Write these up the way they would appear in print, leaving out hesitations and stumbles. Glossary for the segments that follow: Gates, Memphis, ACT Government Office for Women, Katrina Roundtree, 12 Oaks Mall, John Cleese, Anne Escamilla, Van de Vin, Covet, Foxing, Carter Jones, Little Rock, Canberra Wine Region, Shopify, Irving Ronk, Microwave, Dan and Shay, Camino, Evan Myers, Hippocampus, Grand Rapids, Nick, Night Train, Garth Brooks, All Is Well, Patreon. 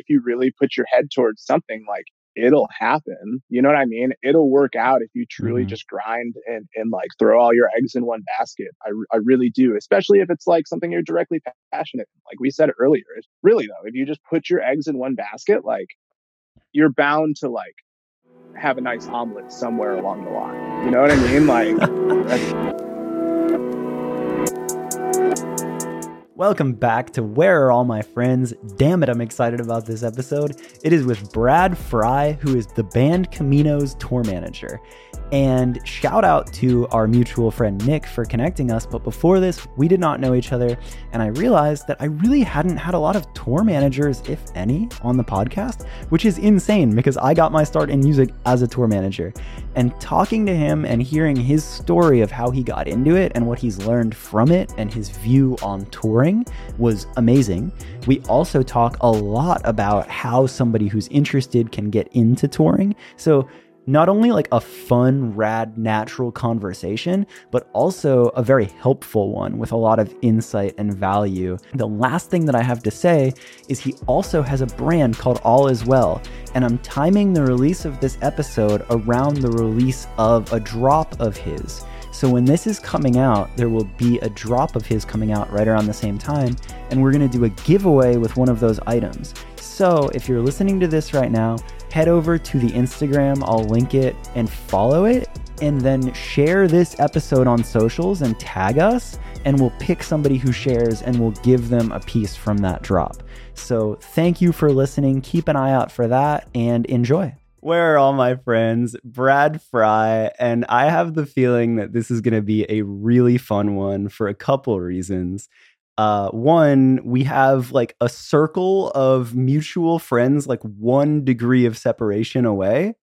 if you really put your head towards something, like, it'll happen. You know what I mean? It'll work out if you truly just grind and like throw all your eggs in one basket. I really do, especially if it's like something you're directly passionate. Like we said earlier, it's really though, if you just put your eggs in one basket, like you're bound to like have a nice omelet somewhere along the line. You know what I mean? Like. Welcome back to Where Are All My Friends? Damn it, I'm excited about this episode. It is with Brad Fry, who is the band Camino's tour manager. And shout out to our mutual friend Nick for connecting us. But before this, we did not know each other. And I realized that I really hadn't had a lot of tour managers, if any, on the podcast, which is insane because I got my start in music as a tour manager. And talking to him and hearing his story of how he got into it and what he's learned from it and his view on touring was amazing. We also talk a lot about how somebody who's interested can get into touring. So not only like a fun, rad, natural conversation, but also a very helpful one with a lot of insight and value. The last thing that I have to say is he also has a brand called All Is Well, and I'm timing the release of this episode around the release of a drop of his. So when this is coming out, there will be a drop of his coming out right around the same time, and we're going to do a giveaway with one of those items. So if you're listening to this right now, head over to the Instagram, I'll link it, and follow it, and then share this episode on socials and tag us, and we'll pick somebody who shares and we'll give them a piece from that drop. So thank you for listening. Keep an eye out for that and enjoy. Where are all my friends? Brad Fry. And I have the feeling that this is going to be a really fun one for a couple reasons. One, we have like a circle of mutual friends, like 1 degree of separation away.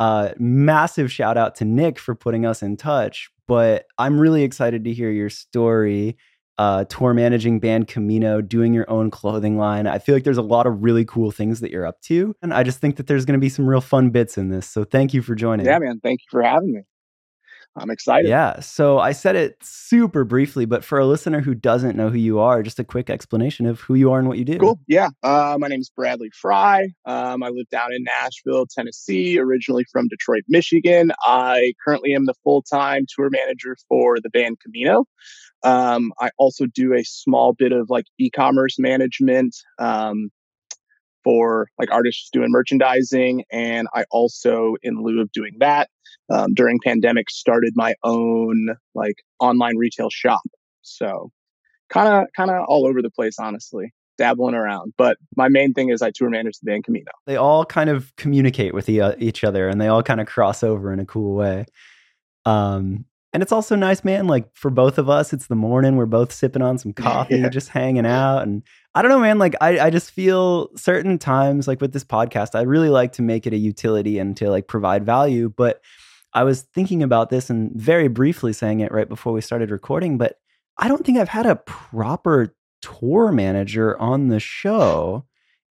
Massive shout out to Nick for putting us in touch. But I'm really excited to hear your story. Tour managing band Camino, doing your own clothing line. I feel like there's a lot of really cool things that you're up to. And I just think that there's going to be some real fun bits in this. So thank you for joining. Yeah, man. Thank you for having me. I'm excited. Yeah. So I said it super briefly, but for a listener who doesn't know who you are, just a quick explanation of who you are and what you do. Cool. Yeah. My name is Bradley Fry. I live down in Nashville, Tennessee, originally from Detroit, Michigan. I currently am the full-time tour manager for the band Camino. I also do a small bit of like e-commerce management, for like artists doing merchandising. And I also, in lieu of doing that, during pandemic started my own like online retail shop. So kind of all over the place, honestly, dabbling around. But my main thing is I tour manage the band Camino. They all kind of communicate with each other and they all kind of cross over in a cool way. And it's also nice, man, like for both of us, it's the morning. We're both sipping on some coffee, just hanging out. And I don't know, man, like I just feel certain times like with this podcast, I really like to make it a utility and to like provide value. But I was thinking about this and very briefly saying it right before we started recording, but I don't think I've had a proper tour manager on the show.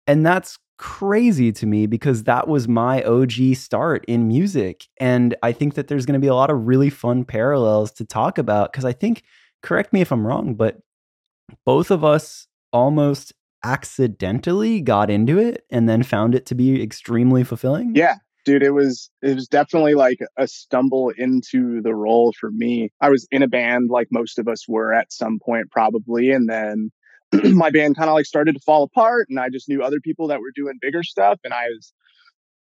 And that's crazy to me because that was my OG start in music. And I think that there's going to be a lot of really fun parallels to talk about because I think, correct me if I'm wrong, but both of us almost accidentally got into it and then found it to be extremely fulfilling. Yeah, dude, it was definitely like a stumble into the role for me. I was in a band like most of us were at some point probably. And then my band kind of like started to fall apart and I just knew other people that were doing bigger stuff. And I was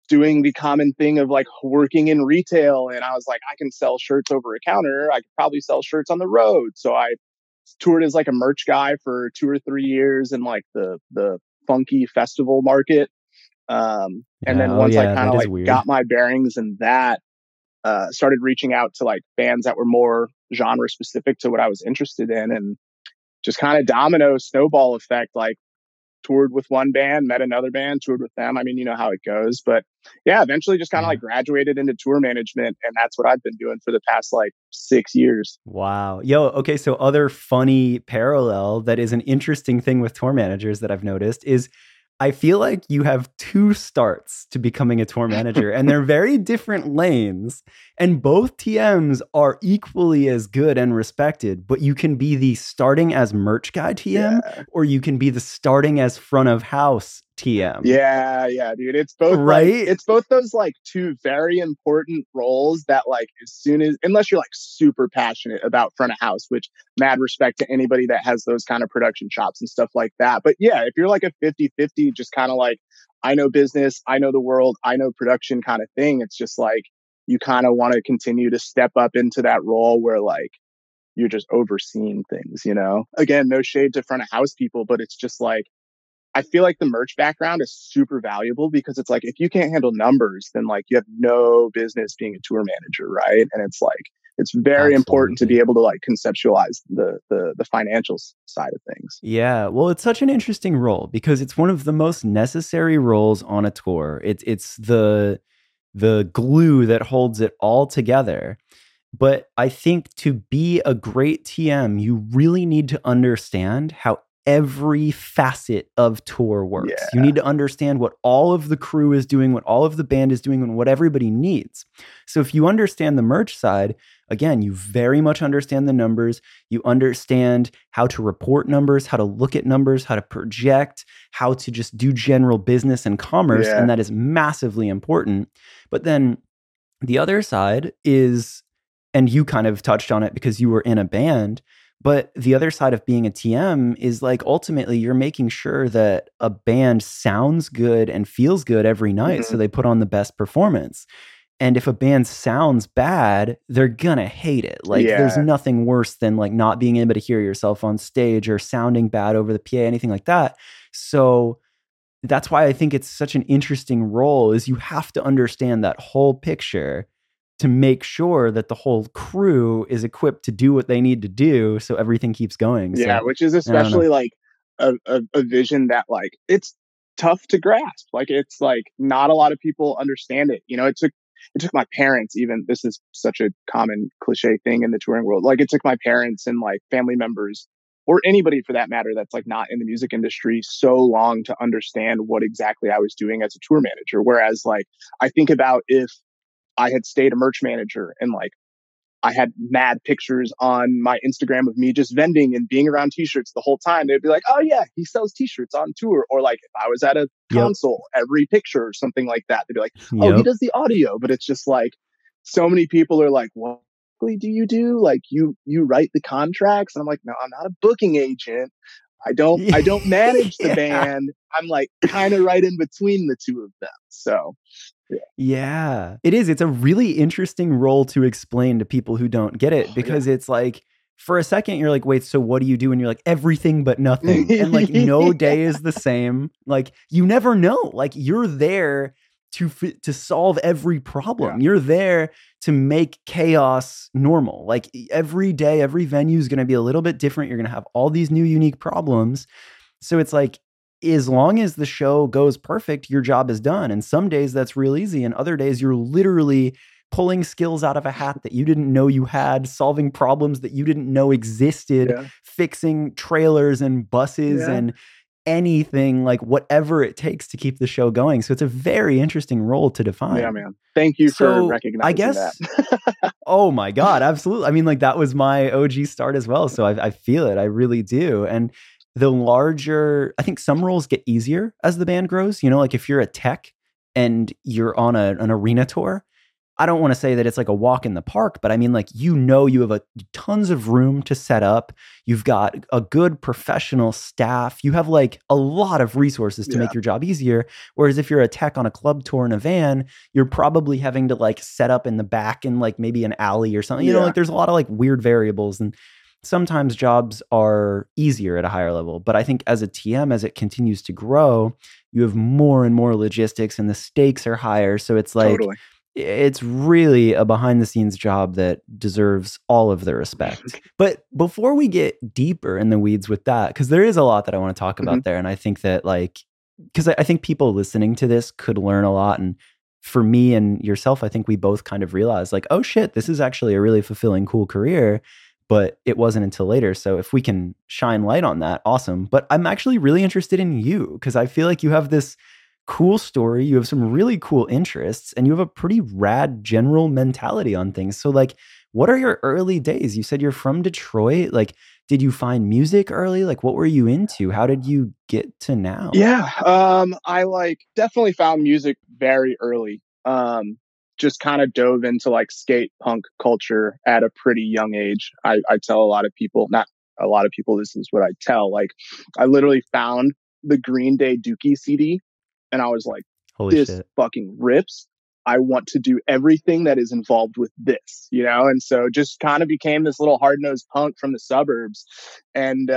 doing the common thing of like working in retail. And I was like, I can sell shirts over a counter. I could probably sell shirts on the road. So I toured as like a merch guy for 2 or 3 years in like the funky festival market. And then once I kind of like got my bearings in that, started reaching out to like bands that were more genre specific to what I was interested in. And just kind of domino snowball effect, like toured with one band, met another band, toured with them. I mean, you know how it goes, but yeah, eventually just kind of like graduated into tour management. And that's what I've been doing for the past like 6 years. Wow. Yo. Okay. So other funny parallel that is an interesting thing with tour managers that I've noticed is I feel like you have 2 starts to becoming a tour manager and they're very different lanes and both TMs are equally as good and respected, but you can be the starting as merch guy TM or you can be the starting as front of house TM. Yeah, dude. It's both right. Like, it's both those like two very important roles that like as soon as, unless you're like super passionate about front of house, which mad respect to anybody that has those kind of production chops and stuff like that. But yeah, if you're like a 50-50, just kind of like, I know business, I know the world, I know production kind of thing. It's just like you kind of want to continue to step up into that role where like you're just overseeing things, you know. Again, no shade to front of house people, but it's just like, I feel like the merch background is super valuable because it's like, if you can't handle numbers, then like you have no business being a tour manager, right? And it's like, it's very important to be able to like conceptualize the financial side of things. Yeah. Well, it's such an interesting role because it's one of the most necessary roles on a tour. It's the glue that holds it all together. But I think to be a great TM, you really need to understand how every facet of tour works. Yeah. You need to understand what all of the crew is doing, what all of the band is doing, and what everybody needs. So if you understand the merch side, again, you very much understand the numbers. You understand how to report numbers, how to look at numbers, how to project, how to just do general business and commerce. Yeah. And that is massively important. But then the other side is, and you kind of touched on it because you were in a band, but the other side of being a TM is like, ultimately you're making sure that a band sounds good and feels good every night. Mm-hmm. So they put on the best performance. And if a band sounds bad, they're going to hate it. Like there's nothing worse than like not being able to hear yourself on stage or sounding bad over the PA, anything like that. So that's why I think it's such an interesting role, is you have to understand that whole picture to make sure that the whole crew is equipped to do what they need to do so everything keeps going. So, yeah, which is especially like a vision that like it's tough to grasp. Like it's like not a lot of people understand it. You know, it took my parents, even, this is such a common cliche thing in the touring world. Like it took my parents and like family members or anybody for that matter that's like not in the music industry so long to understand what exactly I was doing as a tour manager. Whereas like I think about if I had stayed a merch manager and like I had mad pictures on my Instagram of me just vending and being around t-shirts the whole time, they'd be like, oh yeah, he sells t-shirts on tour. Or like if I was at a console, every picture or something like that, they'd be like, oh, he does the audio. But it's just like, so many people are like, what do you do? Like you write the contracts. And I'm like, no, I'm not a booking agent. I don't manage the band. I'm like kind of right in between the two of them. So yeah, it is. It's a really interesting role to explain to people who don't get it, because it's like, for a second, you're like, wait, so what do you do? And you're like, everything but nothing. And like, no day is the same. Like, you never know. Like, you're there to solve every problem. Yeah. You're there to make chaos normal. Like every day, every venue is going to be a little bit different. You're going to have all these new unique problems. So it's like, as long as the show goes perfect, your job is done. And some days that's real easy. And other days you're literally pulling skills out of a hat that you didn't know you had, solving problems that you didn't know existed, fixing trailers and buses and anything, like whatever it takes to keep the show going. So it's a very interesting role to define. Yeah, man. Thank you for recognizing, I guess, that. Oh my God. Absolutely. I mean, like that was my OG start as well. So I feel it. I really do. And the larger, I think some roles get easier as the band grows, you know, like if you're a tech and you're on an arena tour, I don't want to say that it's like a walk in the park, but I mean, like, you know, you have tons of room to set up. You've got a good professional staff. You have like a lot of resources to make your job easier. Whereas if you're a tech on a club tour in a van, you're probably having to like set up in the back in like maybe an alley or something, you know, like there's a lot of like weird variables, and sometimes jobs are easier at a higher level. But I think as a TM, as it continues to grow, you have more and more logistics and the stakes are higher. So it's like, it's really a behind the scenes job that deserves all of the respect. But before we get deeper in the weeds with that, because there is a lot that I want to talk about there. And I think that like, because I think people listening to this could learn a lot. And for me and yourself, I think we both kind of realized like, oh shit, this is actually a really fulfilling, cool career. But it wasn't until later. So if we can shine light on that, awesome. But I'm actually really interested in you, because I feel like you have this cool story. You have some really cool interests and you have a pretty rad general mentality on things. So like, What are your early days? You said you're from Detroit. Like, did you find music early? Like, what were you into? How did you get to now? Yeah. I definitely found music very early. Just kind of dove into skate punk culture at a pretty young age. I tell a lot of people, not a lot of people, this is what I tell. I literally found the Green Day Dookie CD and I was like, holy this shit. Fucking rips. I want to do everything that is involved with this, you know? And so just kind of became this little hard-nosed punk from the suburbs. And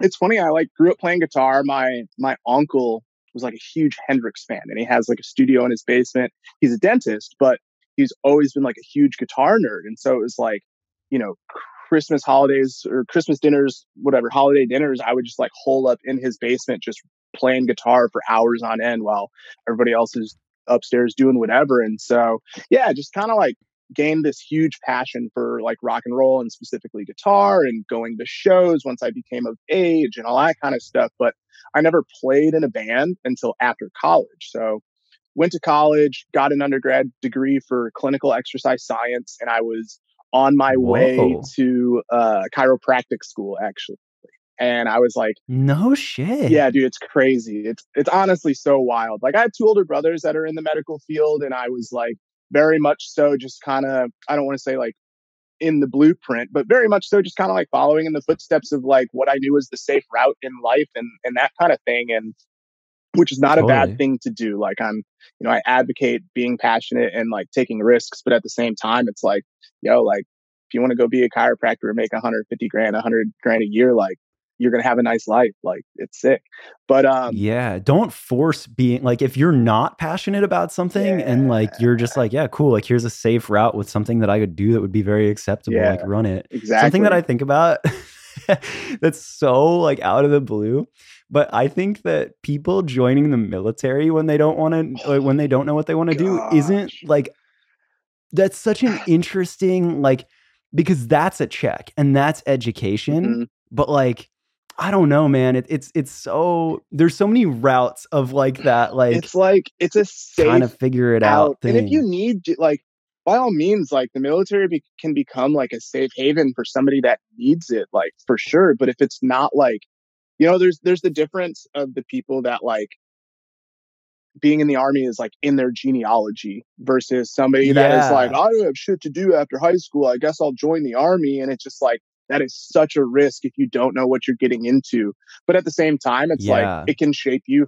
it's funny, I grew up playing guitar. My uncle was a huge Hendrix fan, and he has a studio in his basement. He's a dentist, but he's always been a huge guitar nerd. And so it was Christmas holidays or Christmas dinners, whatever, holiday dinners, I would just hole up in his basement, just playing guitar for hours on end while everybody else is upstairs doing whatever. And so, yeah, just kind of gained this huge passion for rock and roll and specifically guitar and going to shows once I became of age and all that kind of stuff. But I never played in a band until after college. So went to college, got an undergrad degree for clinical exercise science, and I was on my way to chiropractic school, actually. And I was no shit. Yeah, dude, it's crazy. It's honestly so wild. I have two older brothers that are in the medical field, and I was very much so just kind of, I don't want to say in the blueprint, but very much so just kind of following in the footsteps of what I knew was the safe route in life and that kind of thing. And which is not a bad thing to do. I'm, I advocate being passionate and taking risks, but at the same time, it's if you want to go be a chiropractor and make $150,000 a year, you're going to have a nice life. It's sick. But, yeah, don't force being if you're not passionate about something and you're just yeah, cool. Here's a safe route with something that I could do that would be very acceptable. Yeah, run it. Exactly. Something that I think about that's so out of the blue. But I think that people joining the military when they don't want to, when they don't know what they want to do, isn't that's such an interesting, because that's a check and that's education. Mm-hmm. But I don't know, man. It's so, there's so many routes of that. It's a safe kind of figure it out thing. And if you need by all means, the military can become a safe haven for somebody that needs it, for sure. But if it's not there's the difference of the people that being in the army is in their genealogy versus somebody that is I don't have shit to do after high school. I guess I'll join the army. And it's just that is such a risk if you don't know what you're getting into. But at the same time, it's it can shape you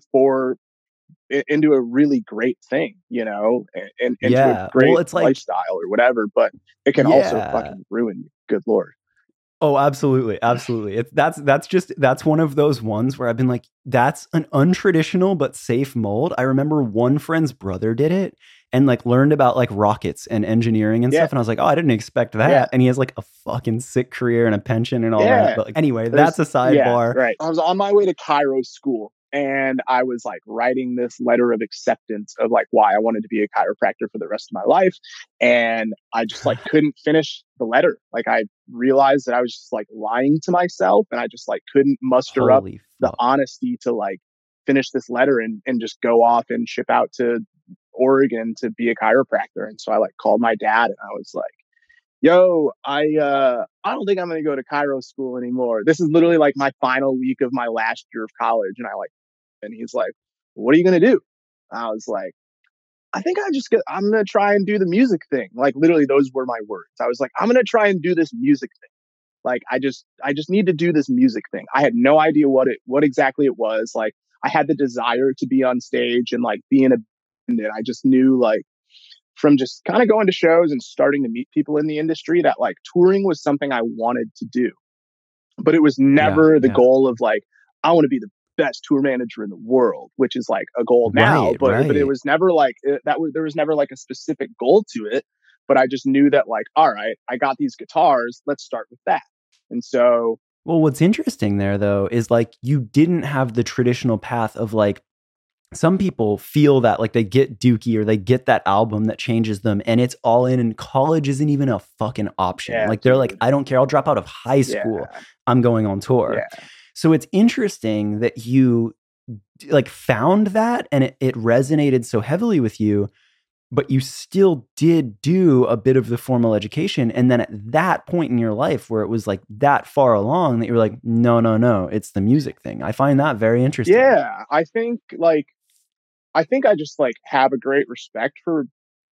into a really great thing, and into a great lifestyle or whatever, but it can also fucking ruin you. Good Lord. Oh, absolutely. Absolutely. That's one of those ones where I've been that's an untraditional but safe mold. I remember one friend's brother did it and learned about rockets and engineering and stuff. And I was like, oh, I didn't expect that. Yeah. And he has a fucking sick career and a pension and all that. But anyway, that's a sidebar. Yeah, right. I was on my way to Cairo school and I was writing this letter of acceptance of why I wanted to be a chiropractor for the rest of my life. And I just couldn't finish the letter. I realized that I was just lying to myself, and I just couldn't muster up the honesty to finish this letter and just go off and ship out to Oregon to be a chiropractor. And so I called my dad and I was yo, I don't think I'm going to go to Cairo school anymore. This is literally my final week of my last year of college. And and he's what are you going to do? I was I think I'm going to try and do the music thing. Literally those were my words. I was I'm going to try and do this music thing. I just need to do this music thing. I had no idea what exactly it was. I had the desire to be on stage and be in a band. And I just knew from just kind of going to shows and starting to meet people in the industry that touring was something I wanted to do, but it was never the goal of I want to be the best tour manager in the world, which is a goal now, but it was never there was never a specific goal to it. But I just knew that all right, I got these guitars, let's start with that. And so, well, what's interesting there though, is you didn't have the traditional path of some people feel that they get Dookie or they get that album that changes them and it's all in, and college isn't even a fucking option. Yeah, they're I don't care. I'll drop out of high school. Yeah. I'm going on tour. Yeah. So it's interesting that you found that and it resonated so heavily with you but you still did do a bit of the formal education. And then at that point in your life where it was like that far along that you were like, no, it's the music thing. I find that very interesting. Yeah. I think I just like have a great respect for,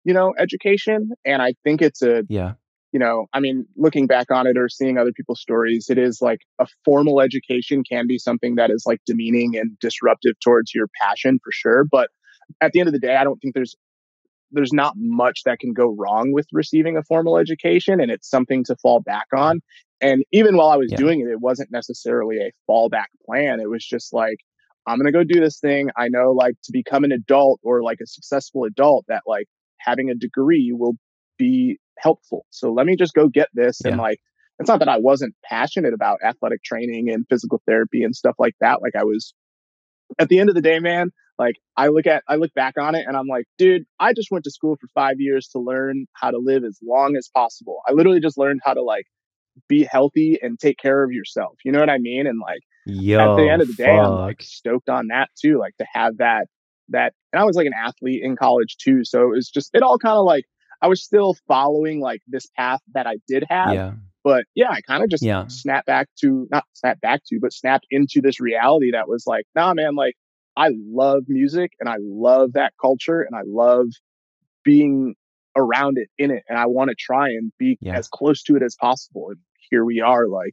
you know, education. And I think it's a, yeah, you know, I mean, looking back on it or seeing other people's stories, it is like a formal education can be something that is like demeaning and disruptive towards your passion for sure. But at the end of the day, I don't think there's not much that can go wrong with receiving a formal education, and it's something to fall back on. And even while I was doing it, it wasn't necessarily a fallback plan. It was just like, I'm going to go do this thing. I know like to become an adult or like a successful adult that like having a degree will be helpful. So let me just go get this. Yeah. And like, it's not that I wasn't passionate about athletic training and physical therapy and stuff like that. Like I was, at the end of the day, man, like I look back on it and I'm like, dude, I just went to school for 5 years to learn how to live as long as possible. I literally just learned how to like be healthy and take care of yourself. You know what I mean? And like, at the end of the day, I'm like stoked on that too. Like to have that, and I was like an athlete in college too. So it was just, it all kind of like, I was still following like this path that I did have, but I kind of just snapped into this reality that was like, nah, man, like I love music and I love that culture and I love being around it, in it. And I want to try and be as close to it as possible. And here we are like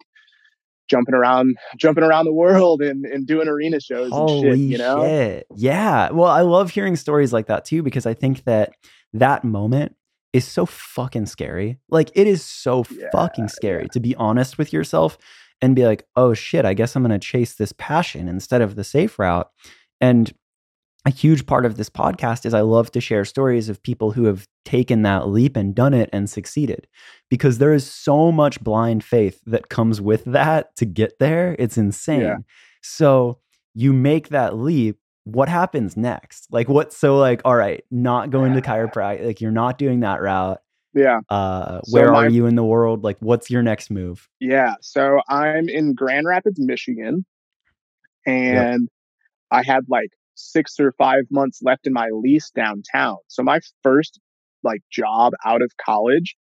jumping around the world and doing arena shows and shit, you know? Shit. Yeah. Well, I love hearing stories like that too, because I think that moment is so fucking scary. Like it is so fucking scary to be honest with yourself and be like, oh shit, I guess I'm going to chase this passion instead of the safe route. And a huge part of this podcast is I love to share stories of people who have taken that leap and done it and succeeded, because there is so much blind faith that comes with that to get there. It's insane. Yeah. So you make that leap. What happens next? Like what's so like, all right, not going to chiropractic, like you're not doing that route. Yeah. Where are you in the world? Like what's your next move? Yeah. So I'm in Grand Rapids, Michigan, and I had like 6 or 5 months left in my lease downtown. So my first like job out of college,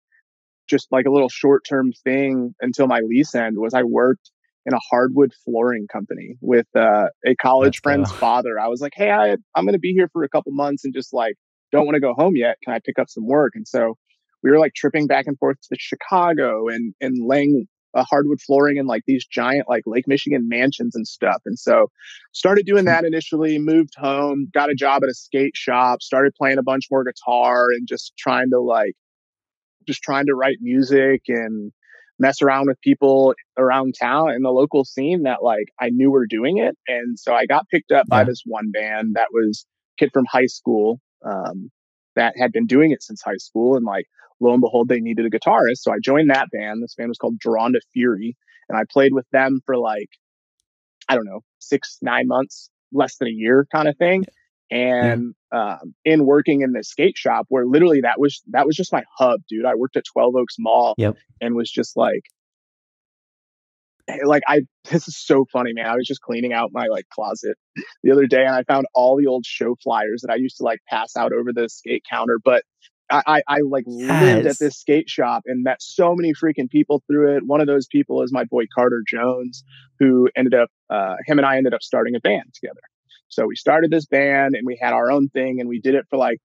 just like a little short-term thing until my lease end, was I worked in a hardwood flooring company with a college friend's father. I was like, hey, I'm going to be here for a couple months and just like, don't want to go home yet. Can I pick up some work? And so we were like tripping back and forth to Chicago and laying hardwood flooring in like these giant like Lake Michigan mansions and stuff. And so started doing that initially, moved home, got a job at a skate shop, started playing a bunch more guitar and just trying to write music and mess around with people around town in the local scene that like I knew were doing it. And so I got picked up by this one band that was a kid from high school that had been doing it since high school. And like, lo and behold, they needed a guitarist. So I joined that band. This band was called Drawn to Fury. And I played with them for like, I don't know, 6-9 months, less than a year kind of thing. And in working in the skate shop where literally that was just my hub, dude. I worked at 12 Oaks Mall and was just like this is so funny, man. I was just cleaning out my like closet the other day and I found all the old show flyers that I used to like pass out over the skate counter. But I like lived at this skate shop and met so many freaking people through it. One of those people is my boy Carter Jones, who ended up, him and I ended up starting a band together. So we started this band and we had our own thing and we did it for like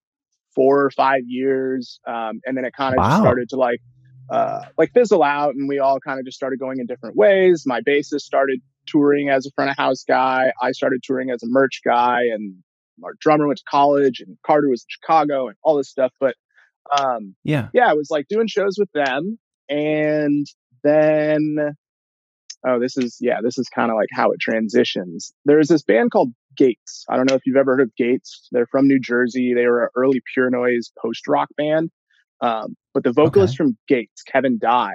4 or 5 years. And then it kind of just started to like fizzle out and we all kind of just started going in different ways. My bassist started touring as a front of house guy. I started touring as a merch guy, and our drummer went to college and Carter was in Chicago and all this stuff. But I was like doing shows with them, and then this is kind of like how it transitions. There's this band called Gates. I don't know if you've ever heard of Gates. They're from New Jersey. They were an early pure noise post rock band, but the vocalist from Gates, Kevin Dye,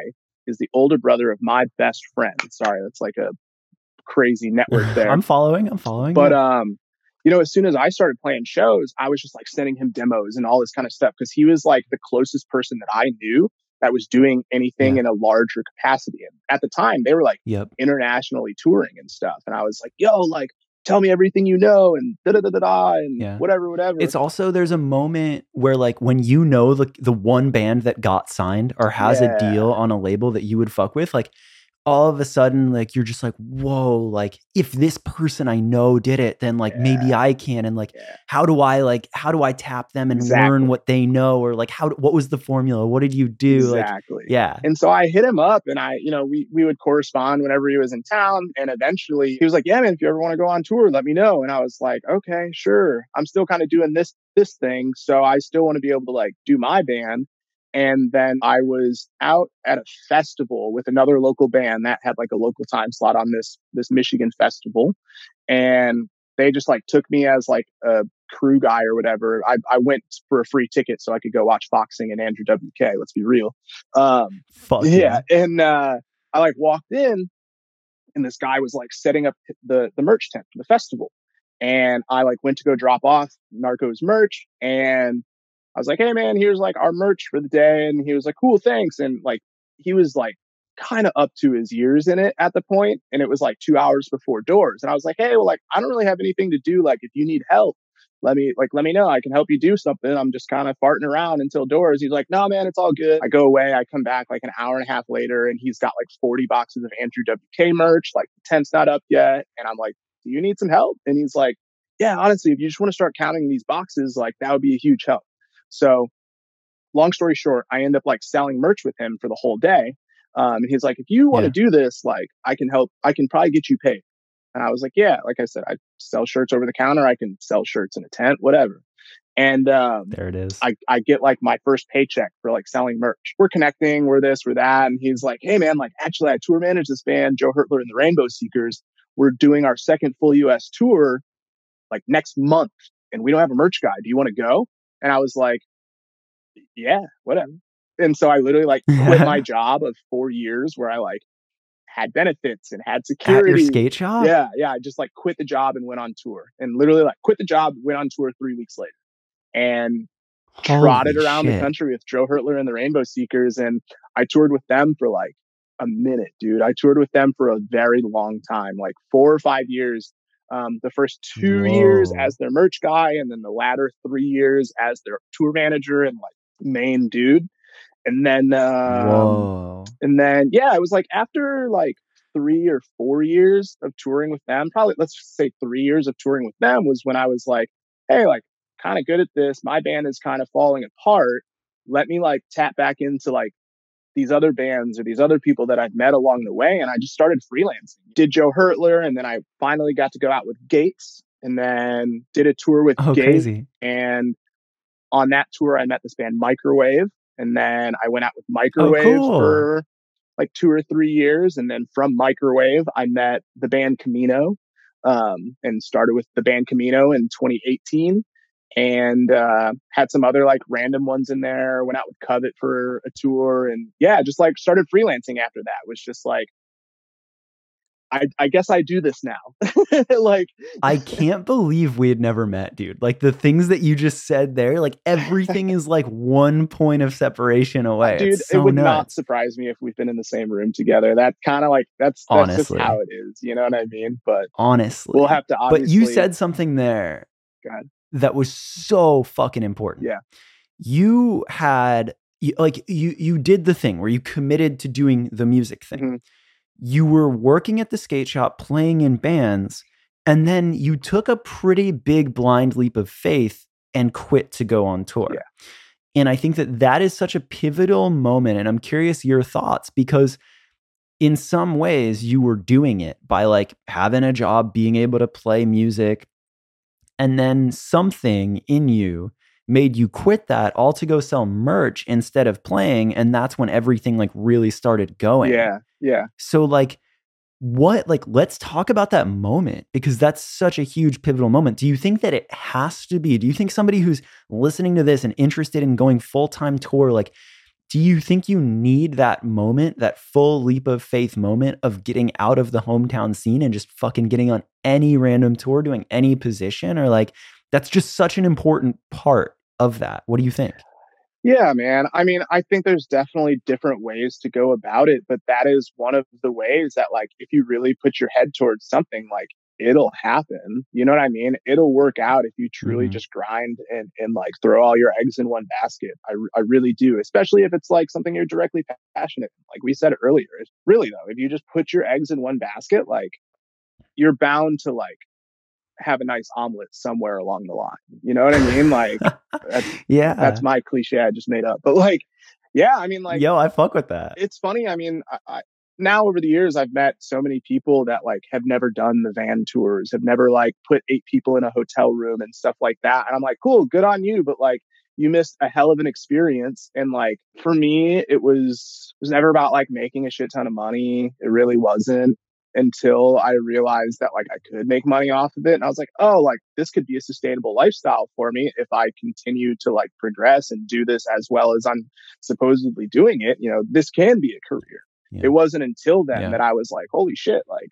is the older brother of my best friend. Sorry, that's like a crazy network there. I'm following. But you know, as soon as I started playing shows, I was just like sending him demos and all this kind of stuff, because he was like the closest person that I knew that was doing anything in a larger capacity. And at the time, they were like internationally touring and stuff. And I was like, yo, like, tell me everything you know, and da da da da da, and whatever. It's also, there's a moment where, like, when you know the one band that got signed or has a deal on a label that you would fuck with, like, all of a sudden, like, you're just like, whoa, like, if this person I know did it, then, like, maybe I can, and, like, how do I tap them and learn what they know, or, like, what was the formula? What did you do? Exactly. Like, yeah. And so I hit him up, and I, you know, we would correspond whenever he was in town, and eventually he was like, yeah, man, if you ever want to go on tour, let me know. And I was like, okay, sure. I'm still kind of doing this thing, so I still want to be able to, like, do my band. And then I was out at a festival with another local band that had, like, a local time slot on this Michigan festival. And they just, like, took me as, like, a crew guy or whatever. I went for a free ticket so I could go watch Foxing and Andrew WK. Let's be real. Fuck yeah. And I, like, walked in, and this guy was, like, setting up the merch tent for the festival. And I, like, went to go drop off Narco's merch, and I was like, hey, man, here's, like, our merch for the day. And he was like, cool, thanks. And, like, he was, like, kind of up to his ears in it at the point. And it was, like, 2 hours before doors. And I was like, hey, well, like, I don't really have anything to do. Like, if you need help, let me know. I can help you do something. I'm just kind of farting around until doors. He's like, no, man, it's all good. I go away. I come back, like, an hour and a half later, and he's got, like, 40 boxes of Andrew WK merch. Like, the tent's not up yet. And I'm like, do you need some help? And he's like, yeah, honestly, if you just want to start counting these boxes, like, that would be a huge help. So long story short, I end up, like, selling merch with him for the whole day. And he's like, if you want to do this, like, I can help. I can probably get you paid. And I was like, yeah, like I said, I sell shirts over the counter. I can sell shirts in a tent, whatever. And there it is. I get, like, my first paycheck for, like, selling merch. We're connecting. We're this, we're that. And he's like, hey, man, like, actually, I tour manage this band, Joe Hertler and the Rainbow Seekers. We're doing our second full U.S. tour, like, next month. And we don't have a merch guy. Do you want to go? And I was like, yeah, whatever. And so I literally, like, quit my job of 4 years where I, like, had benefits and had security. At your skate shop? Yeah, yeah. I just, like, quit the job and went on tour. And literally, like, quit the job, went on tour 3 weeks later. And trotted around the country with Joe Hertler and the Rainbow Seekers. And I toured with them for, like, a minute, dude. I toured with them for a very long time, like 4 or 5 years. The first 2 years as their merch guy, and then the latter 3 years as their tour manager and, like, main dude. And then, it was, like, after, like, 3 or 4 years of touring with them, probably, let's say 3 years of touring with them was when I was like, hey, like, kind of good at this. My band is kind of falling apart. Let me, like, tap back into, like, these other bands or these other people that I've met along the way. And I just started freelancing. Did Joe Hertler, and then I finally got to go out with Gates, and then did a tour with Gates. Crazy. And on that tour, I met this band Microwave, and then I went out with Microwave for, like, 2 or 3 years. And then from Microwave, I met the band Camino, and started with the band Camino in 2018. And had some other, like, random ones in there. Went out with Covet for a tour, and just, like, started freelancing after that. It was just like, I guess I do this now. Like, I can't believe we had never met, dude. Like, the things that you just said there, like, everything is, like, one point of separation away. Dude, so it would not surprise me if we've been in the same room together. That kind of, like, that's just how it is. You know what I mean? But honestly, we'll have to. But you said something there. God. That was so fucking important. Yeah. You had, like, you did the thing where you committed to doing the music thing. Mm-hmm. You were working at the skate shop, playing in bands, and then you took a pretty big blind leap of faith and quit to go on tour. Yeah. And I think that is such a pivotal moment. And I'm curious your thoughts, because in some ways you were doing it by, like, having a job, being able to play music. And then something in you made you quit that all to go sell merch instead of playing. And that's when everything, like, really started going. Yeah. Yeah. So, like, let's talk about that moment, because that's such a huge pivotal moment. Do you think that it has to be? Do you think somebody who's listening to this and interested in going full-time tour, like, do you think you need that moment, that full leap of faith moment of getting out of the hometown scene and just fucking getting on any random tour, doing any position? Or, like, that's just such an important part of that. What do you think? Yeah, man. I mean, I think there's definitely different ways to go about it, but that is one of the ways that, like, if you really put your head towards something, like, it'll happen. You know what I mean? It'll work out if you truly just grind and like throw all your eggs in one basket. I really do, especially if it's like something you're directly passionate in. Like we said earlier, really though, if you just put your eggs in one basket, like you're bound to like have a nice omelet somewhere along the line. You know what I mean? Like, that's my cliche I just made up. But like, yeah, I mean, like, yo, I fuck with that. It's funny. I mean, I now over the years, I've met so many people that like have never done the van tours, have never like put 8 people in a hotel room and stuff like that. And I'm like, cool, good on you. But like, you missed a hell of an experience. And like, for me, it was never about like making a shit ton of money. It really wasn't, until I realized that like I could make money off of it. And I was like, oh, like this could be a sustainable lifestyle for me if I continue to like progress and do this as well as I'm supposedly doing it. You know, this can be a career. Yeah. It wasn't until then that I was like, holy shit, like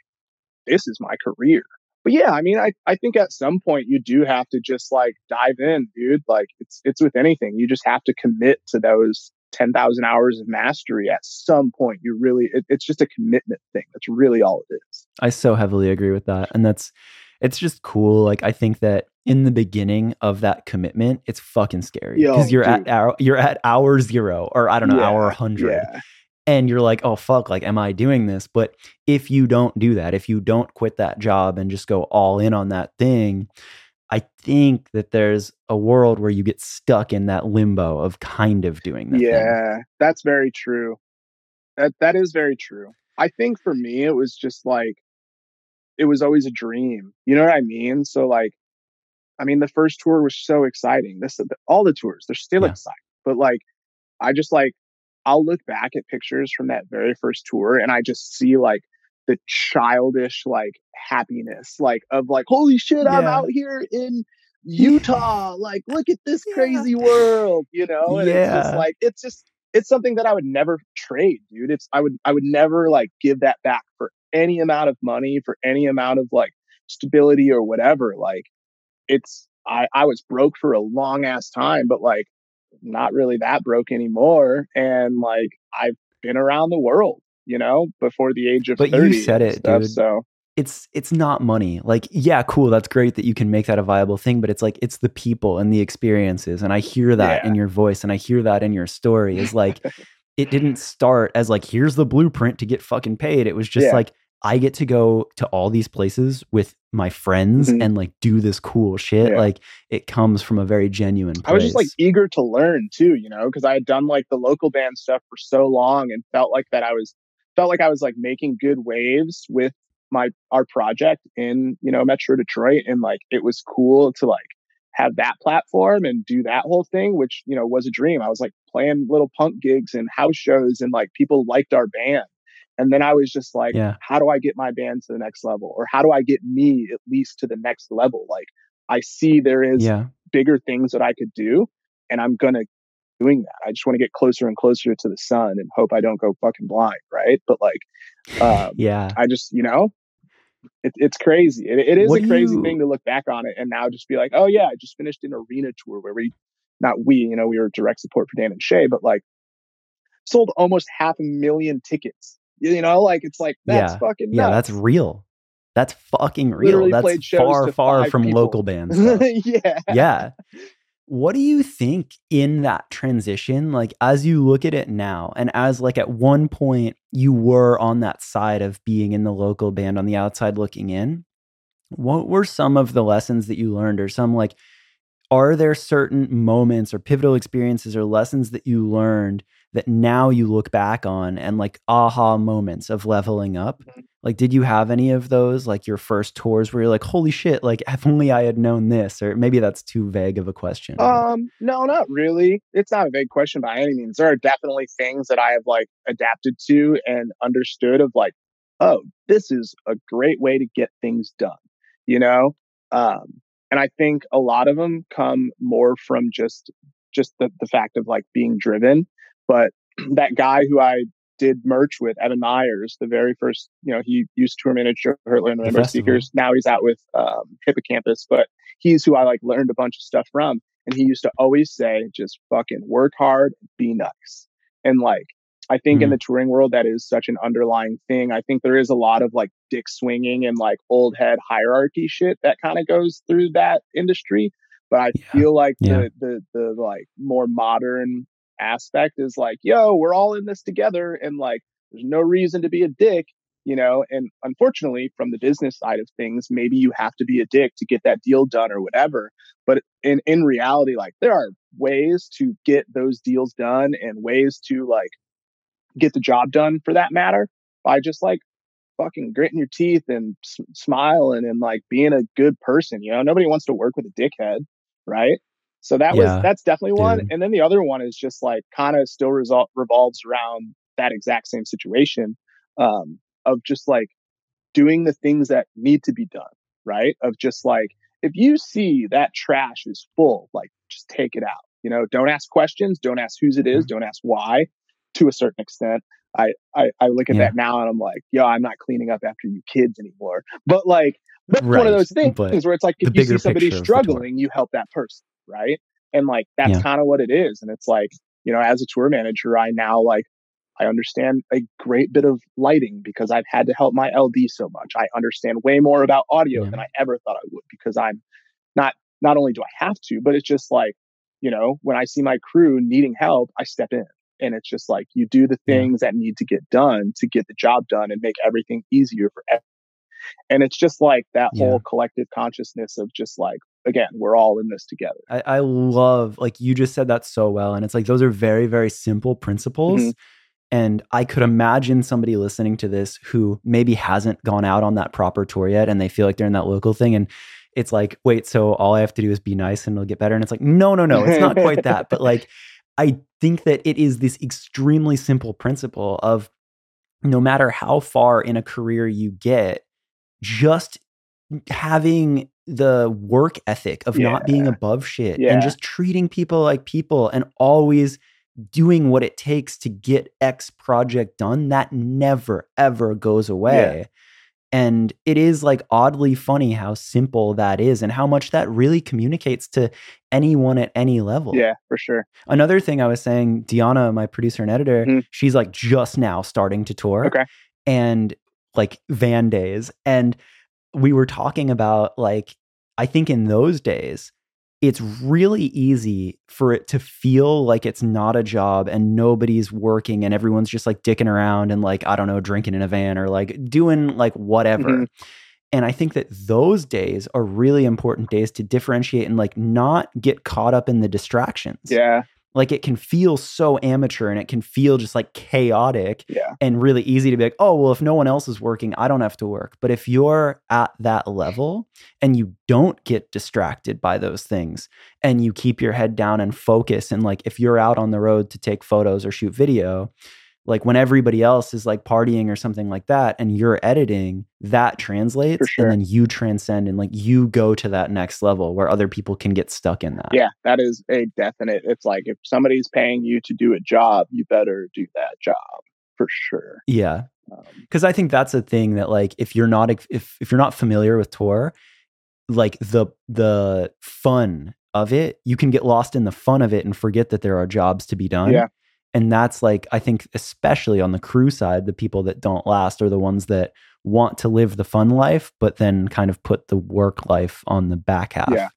this is my career. But yeah, I mean, I think at some point you do have to just like dive in, dude. Like it's with anything. You just have to commit to those 10,000 hours of mastery at some point. You really, it's just a commitment thing. That's really all it is. I so heavily agree with that. And it's just cool. Like, I think that in the beginning of that commitment, it's fucking scary because you're at hour zero, or I don't know, hour 100. Yeah. And you're like, oh fuck, like, am I doing this? But if you don't do that, if you don't quit that job and just go all in on that thing, I think that there's a world where you get stuck in that limbo of kind of doing that. Yeah, thing. That's very true. That is very true. I think for me, it was just like, it was always a dream. You know what I mean? So like, I mean, the first tour was so exciting. All the tours, they're still exciting. But like, I just like, I'll look back at pictures from that very first tour and I just see like the childish like happiness, like of like, holy shit, I'm out here in Utah, like look at this crazy world, you know. And it's just like, it's something that I would never trade, dude. I would never like give that back for any amount of money, for any amount of like stability or whatever. Like I was broke for a long ass time, but like not really that broke anymore. And like I've been around the world, you know, before the age of 30. But you said it, dude. So it's not money. Like, yeah, cool. That's great that you can make that a viable thing, but it's like, it's the people and the experiences. And I hear that in your voice. And I hear that in your story is like, it didn't start as like, here's the blueprint to get fucking paid. It was just like, I get to go to all these places with my friends and like do this cool shit. Yeah. Like it comes from a very genuine place. I was just like eager to learn too, you know, cause I had done like the local band stuff for so long and felt like I was like making good waves with our project in, you know, Metro Detroit. And like, it was cool to like have that platform and do that whole thing, which, you know, was a dream. I was like playing little punk gigs and house shows and like people liked our band. And then I was just like, how do I get my band to the next level? Or how do I get me at least to the next level? Like I see there is bigger things that I could do and I'm going to doing that. I just want to get closer and closer to the sun and hope I don't go fucking blind. Right. But like, I just, you know, it's crazy. It is a crazy thing to look back on it and now just be like, oh yeah, I just finished an arena tour where we were direct support for Dan and Shay, but like sold almost 500,000 tickets, you know, like, it's like, that's fucking nuts. Yeah, that's real. That's fucking real. Literally that's far from people. Local bands. Yeah. Yeah. What do you think in that transition, like as you look at it now and as like at one point you were on that side of being in the local band on the outside looking in, what were some of the lessons that you learned or some like, are there certain moments or pivotal experiences or lessons that you learned that now you look back on and like aha moments of leveling up? Like, did you have any of those, like your first tours where you're like, holy shit, like if only I had known this? Or maybe that's too vague of a question. No, not really. It's not a vague question by any means. There are definitely things that I have like adapted to and understood of like, oh, this is a great way to get things done, you know? And I think a lot of them come more from just the fact of like being driven. But that guy who I did merch with, Evan Myers, the very first, you know, he used to tour manage Joe Hertler and the Rainbow Seekers. Now he's out with Hippocampus, but he's who I like learned a bunch of stuff from. And he used to always say, just fucking work hard, be nice. And like, I think in the touring world, that is such an underlying thing. I think there is a lot of like dick swinging and like old head hierarchy shit that kind of goes through that industry. But I feel like the like more modern aspect is like, yo, we're all in this together. And like, there's no reason to be a dick, you know? And unfortunately, from the business side of things, maybe you have to be a dick to get that deal done or whatever. But in reality, like there are ways to get those deals done and ways to like get the job done for that matter by just like fucking gritting your teeth and smiling and like being a good person. You know, nobody wants to work with a dickhead, right? So that that's definitely one. Dude. And then the other one is just like kind of still revolves around that exact same situation of just like doing the things that need to be done, right? Of just like, if you see that trash is full, like just take it out, you know, don't ask questions, don't ask whose it is, don't ask why. To a certain extent, I look at that now and I'm like, yo, I'm not cleaning up after you kids anymore. But like, that's one of those things where it's like, if you see somebody struggling, you help that person, right? And like, that's kind of what it is. And it's like, you know, as a tour manager, I now like, I understand a great bit of lighting because I've had to help my LD so much. I understand way more about audio than I ever thought I would, because I'm not only do I have to, but it's just like, you know, when I see my crew needing help, I step in. And it's just like, you do the things that need to get done to get the job done and make everything easier for everyone. And it's just like that whole collective consciousness of just like, again, we're all in this together. I love, like you just said that so well. And it's like, those are very, very simple principles. Mm-hmm. And I could imagine somebody listening to this who maybe hasn't gone out on that proper tour yet. And they feel like they're in that local thing. And it's like, wait, so all I have to do is be nice and it'll get better. And it's like, no, it's not quite that. But like, I think that it is this extremely simple principle of no matter how far in a career you get, just having the work ethic of not being above shit and just treating people like people and always doing what it takes to get X project done, that never, ever goes away. Yeah. And it is like oddly funny how simple that is and how much that really communicates to anyone at any level. Yeah, for sure. Another thing I was saying, Deanna, my producer and editor, she's like just now starting to tour and like van days. And we were talking about like, I think in those days, it's really easy for it to feel like it's not a job and nobody's working and everyone's just like dicking around and like, I don't know, drinking in a van or like doing like whatever. Mm-hmm. And I think that those days are really important days to differentiate and like not get caught up in the distractions. Yeah. Like it can feel so amateur and it can feel just like chaotic and really easy to be like, oh, well, if no one else is working, I don't have to work. But if you're at that level and you don't get distracted by those things and you keep your head down and focus, and like if you're out on the road to take photos or shoot video, like when everybody else is like partying or something like that and you're editing, that translates and then you transcend and like you go to that next level where other people can get stuck in that. Yeah, that is a definite. It's like if somebody's paying you to do a job, you better do that job for sure. Yeah. Because I think that's a thing that like if you're not familiar with tour, like the fun of it, you can get lost in the fun of it and forget that there are jobs to be done. Yeah. And that's like, I think, especially on the crew side, the people that don't last are the ones that want to live the fun life, but then kind of put the work life on the back half. Yeah.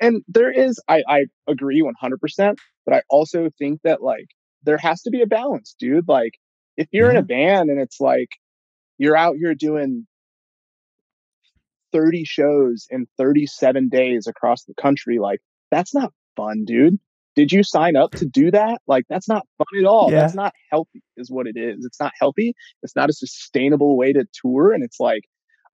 And there is, I agree 100%, but I also think that like, there has to be a balance, dude. Like if you're in a band and it's like, you're out here doing 30 shows in 37 days across the country, like that's not fun, dude. Did you sign up to do that? Like, that's not fun at all. Yeah. That's not healthy is what it is. It's not healthy. It's not a sustainable way to tour. And it's like,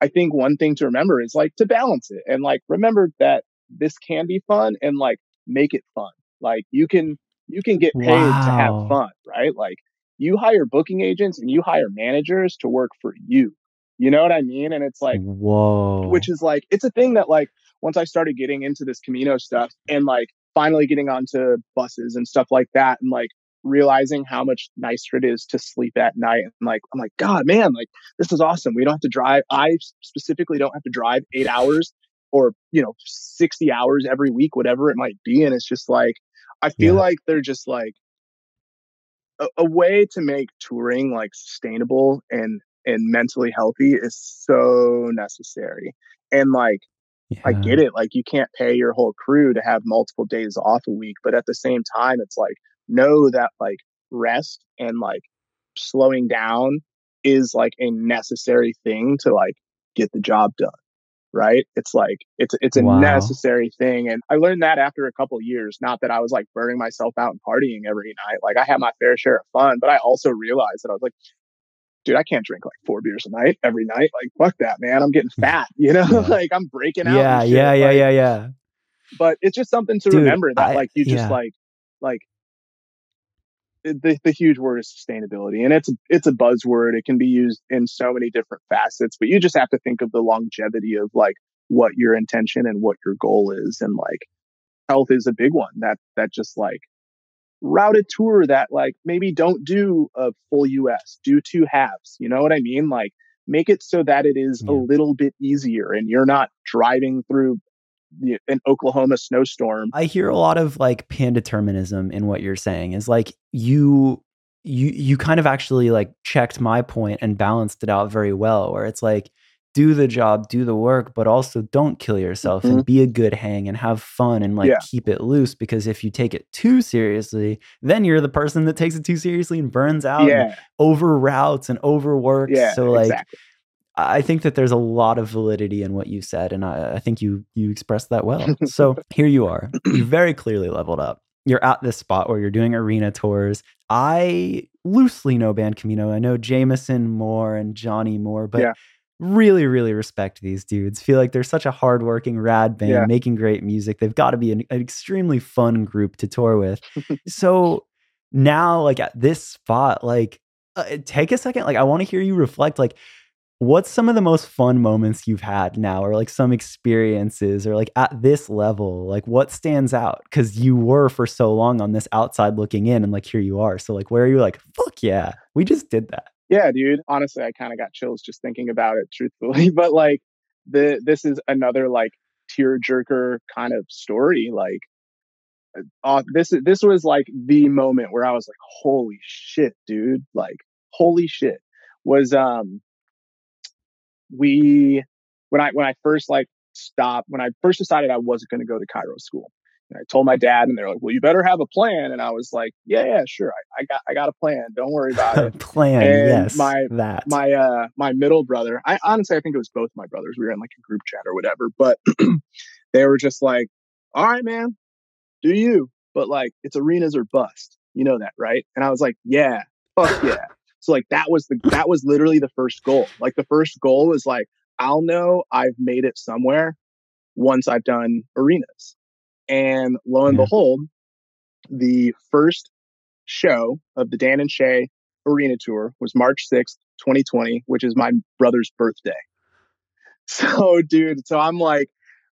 I think one thing to remember is like to balance it and like, remember that this can be fun and like, make it fun. Like you can get paid to have fun, right? Like you hire booking agents and you hire managers to work for you. You know what I mean? And it's like, whoa, which is like, it's a thing that like, once I started getting into this Camino stuff and like, finally getting onto buses and stuff like that and like realizing how much nicer it is to sleep at night. And like, I'm like, God, man, like this is awesome. We don't have to drive. I specifically don't have to drive 8 hours or, you know, 60 hours every week, whatever it might be. And it's just like, I feel like they're just like, a way to make touring like sustainable and mentally healthy is so necessary. And like, yeah. I get it. Like, you can't pay your whole crew to have multiple days off a week, but at the same time, it's like, know that like rest and like slowing down is like a necessary thing to like get the job done. Right. It's like, it's a necessary thing. And I learned that after a couple of years, not that I was like burning myself out and partying every night. Like, I had my fair share of fun, but I also realized that I was like, dude, I can't drink like 4 beers a night every night. Like, fuck that, man. I'm getting fat, you know, like I'm breaking out. Yeah. And shit. Yeah. Yeah. Like, yeah. But it's just something to remember that like, you just like the huge word is sustainability, and it's a buzzword. It can be used in so many different facets, but you just have to think of the longevity of like what your intention and what your goal is. And like, health is a big one that just like, route a tour that like maybe don't do a full US, do 2 halves, you know what I mean? Like, make it so that it is a little bit easier and you're not driving through an Oklahoma snowstorm. I hear a lot of like pandeterminism in what you're saying is like, you kind of actually like checked my point and balanced it out very well, where it's like, do the job, do the work, but also don't kill yourself and be a good hang and have fun and like keep it loose. Because if you take it too seriously, then you're the person that takes it too seriously and burns out and over routes and overworks. Yeah, so like, exactly. I think that there's a lot of validity in what you said. And I think you expressed that well. So here you are, you very clearly leveled up. You're at this spot where you're doing arena tours. I loosely know Band Camino. I know Jameson Moore and Johnny Moore, but really, really respect these dudes. Feel like they're such a hardworking, rad band, making great music. They've got to be an extremely fun group to tour with. So now, like, at this spot, like, take a second. Like, I want to hear you reflect, like, what's some of the most fun moments you've had now, or like some experiences, or like at this level, like what stands out? Because you were for so long on this outside looking in, and like here you are. So like, where are you like, fuck yeah, we just did that. Yeah, dude. Honestly, I kind of got chills just thinking about it, truthfully. But like, this is another like tearjerker kind of story. Like, this was like the moment where I was like, holy shit, dude! Like, holy shit. Was when I first decided I wasn't going to go to Cairo school, and I told my dad, and they're like, "Well, you better have a plan." And I was like, "Yeah, sure. I got a plan. Don't worry about it." Plan. And yes. My middle brother. I think it was both my brothers. We were in like a group chat or whatever, but they were just like, "All right, man, do you? But like, it's arenas or bust. You know that, right?" And I was like, "Yeah, fuck yeah." So like, that was literally the first goal. Like, the first goal was like, I'll know I've made it somewhere once I've done arenas. And lo and behold, the first show of the Dan and Shay arena tour was March 6th, 2020, which is my brother's birthday. So, dude, I'm like,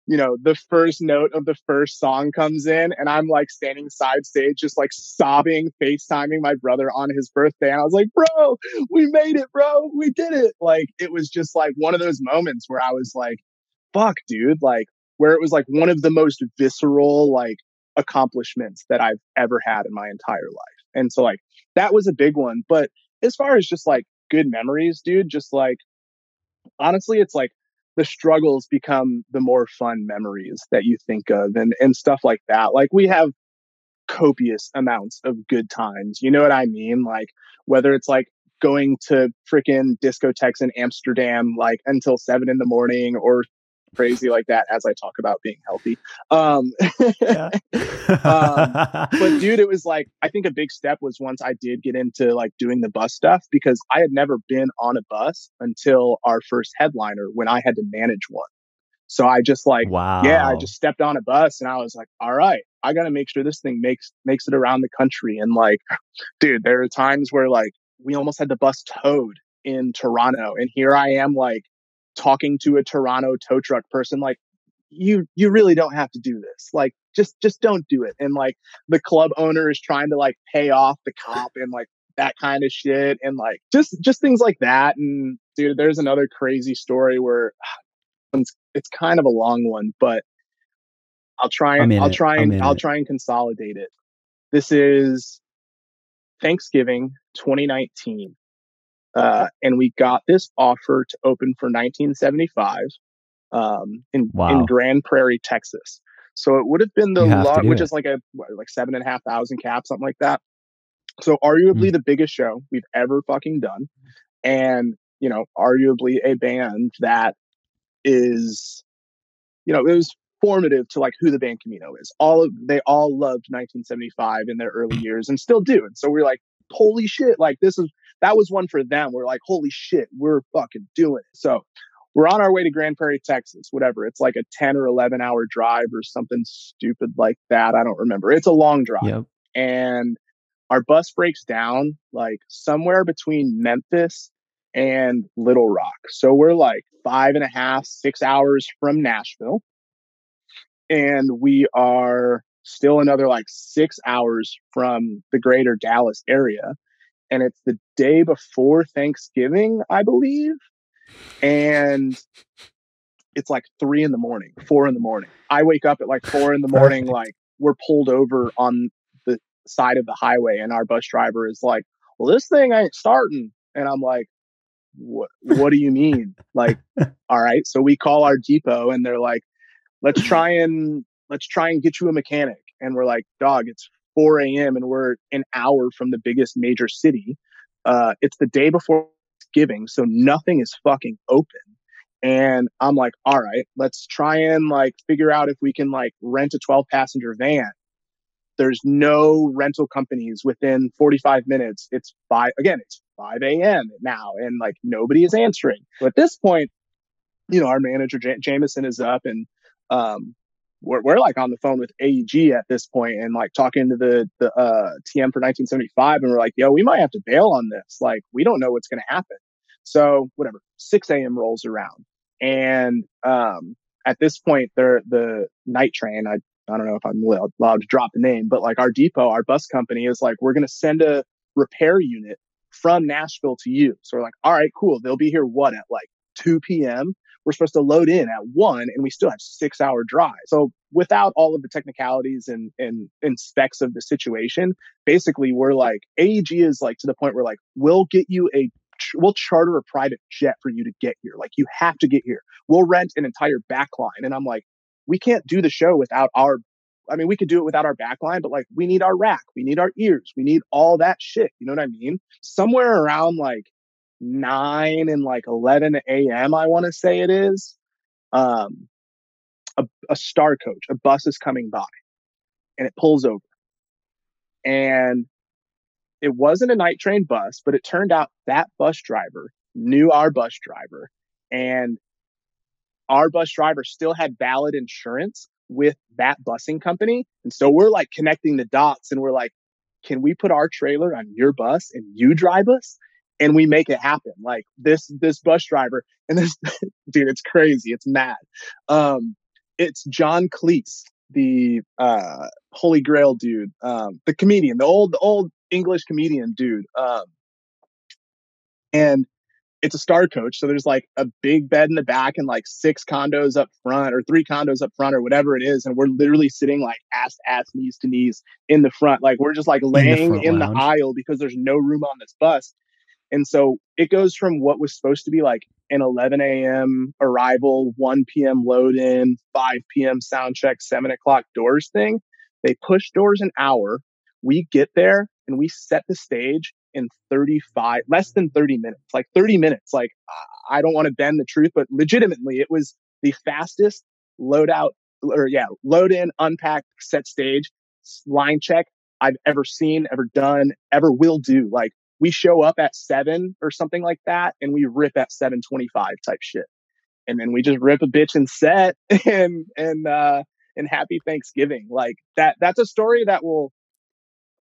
you know, the first note of the first song comes in, and I'm like standing side stage, just like sobbing, FaceTiming my brother on his birthday. And I was like, bro, we made it, bro. We did it. Like, it was just like one of those moments where I was like, fuck, dude, like, where it was like one of the most visceral, like, accomplishments that I've ever had in my entire life. And so like, that was a big one. But as far as just like good memories, dude, just like, honestly, it's like, the struggles become the more fun memories that you think of and stuff like that. Like, we have copious amounts of good times. You know what I mean? Like, whether it's like going to freaking discotheques in Amsterdam, like until 7 a.m. or crazy like that, as I talk about being healthy. But dude, it was like, I think a big step was once I did get into like doing the bus stuff, because I had never been on a bus until our first headliner, when I had to manage one. So I just like, I just stepped on a bus, and I was like, all right, I got to make sure this thing makes it around the country. And like, dude, there are times where like we almost had the bus towed in Toronto, and here I am like talking to a Toronto tow truck person, like, you really don't have to do this. Like, just don't do it. And like, the club owner is trying to like pay off the cop and like that kind of shit. And like, just things like that. And dude, there's another crazy story where it's kind of a long one, but I'll try and consolidate it. This is Thanksgiving 2019. And we got this offer to open for 1975 in Grand Prairie, Texas. So it would have been the which is like 7,500 cap, something like that. So arguably the biggest show we've ever fucking done. And, you know, arguably a band that is, you know, it was formative to like who the band Camino is. They all loved 1975 in their early years and still do. And so we're like, holy shit, like that was one for them. We're like, holy shit, we're fucking doing it. So we're on our way to Grand Prairie, Texas, whatever. It's like a 10 or 11 hour drive or something stupid like that. I don't remember. It's a long drive. Yep. And our bus breaks down like somewhere between Memphis and Little Rock. So we're like 5.5, 6 hours from Nashville. And we are still another like 6 hours from the greater Dallas area. And it's the day before Thanksgiving, I believe. And it's like 3 in the morning, 4 in the morning. I wake up at like 4 in the morning, like we're pulled over on the side of the highway. And our bus driver is like, well, this thing ain't starting. And I'm like, what do you mean? Like, all right. So we call our depot and they're like, let's try and get you a mechanic. And we're like, dog, it's 4 a.m. and we're an hour from the biggest major city. It's the day before Thanksgiving, so nothing is fucking open. And I'm like, all right, let's try and like figure out if we can like rent a 12-passenger van. There's no rental companies within 45 minutes. It's 5 a.m. now, and like nobody is answering. So at this point, you know, our manager Jameson is up, and we're like on the phone with AEG at this point and like talking to the TM for 1975, and we're like, yo, we might have to bail on this. Like, we don't know what's going to happen. So whatever, 6 a.m. rolls around. And at this point, the Night Train, I don't know if I'm allowed to drop the name, but like our depot, our bus company is like, we're going to send a repair unit from Nashville to you. So we're like, all right, cool. They'll be here at like 2 p.m. We're supposed to load in at 1, and we still have 6 hour drive. So without all of the technicalities and specs of the situation, basically we're like, AEG is like to the point where like, we'll charter a private jet for you to get here. Like, you have to get here. We'll rent an entire backline. And I'm like, we can't do the show without we could do it without our backline, but like, we need our rack. We need our ears. We need all that shit. You know what I mean? Somewhere around like 9 and like 11 a.m. I want to say it is, a Star Coach, a bus is coming by, and it pulls over. And it wasn't a Night Train bus, but it turned out that bus driver knew our bus driver, and our bus driver still had valid insurance with that busing company. And so we're like connecting the dots, and we're like, can we put our trailer on your bus and you drive us? And we make it happen. Like, this bus driver and this dude, it's crazy. It's mad. It's John Cleese, the Holy Grail dude, the comedian, the old English comedian dude. And it's a Star Coach. So there's like a big bed in the back and like 6 condos up front, or 3 condos up front, or whatever it is. And we're literally sitting like ass to ass, knees to knees in the front. Like, we're just like laying in the aisle because there's no room on this bus. And so it goes from what was supposed to be like an 11 a.m. arrival, 1 p.m. load in, 5 p.m. sound check, 7 o'clock doors thing. They push doors an hour. We get there and we set the stage in less than 30 minutes, like 30 minutes. Like, I don't want to bend the truth, but legitimately, it was the fastest load in, unpack, set stage, line check I've ever seen, ever done, ever will do. Like, we show up at 7 or something like that, and we rip at 7:25 type shit. And then we just rip a bitch and set and happy Thanksgiving. Like, that's a story that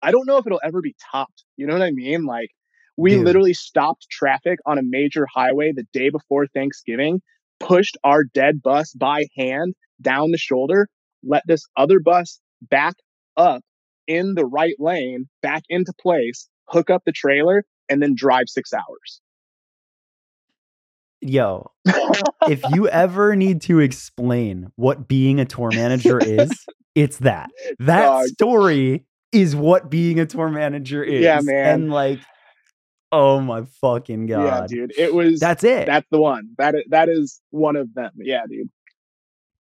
I don't know if it'll ever be topped. You know what I mean? Like, we literally stopped traffic on a major highway the day before Thanksgiving, pushed our dead bus by hand down the shoulder, let this other bus back up in the right lane, back into place, hook up the trailer, and then drive 6 hours. Yo, if you ever need to explain what being a tour manager is, it's that. That story is what being a tour manager is. Yeah, man. And like, oh my fucking God. Yeah, dude. It was, that's it. That's the one. That is one of them. Yeah, dude.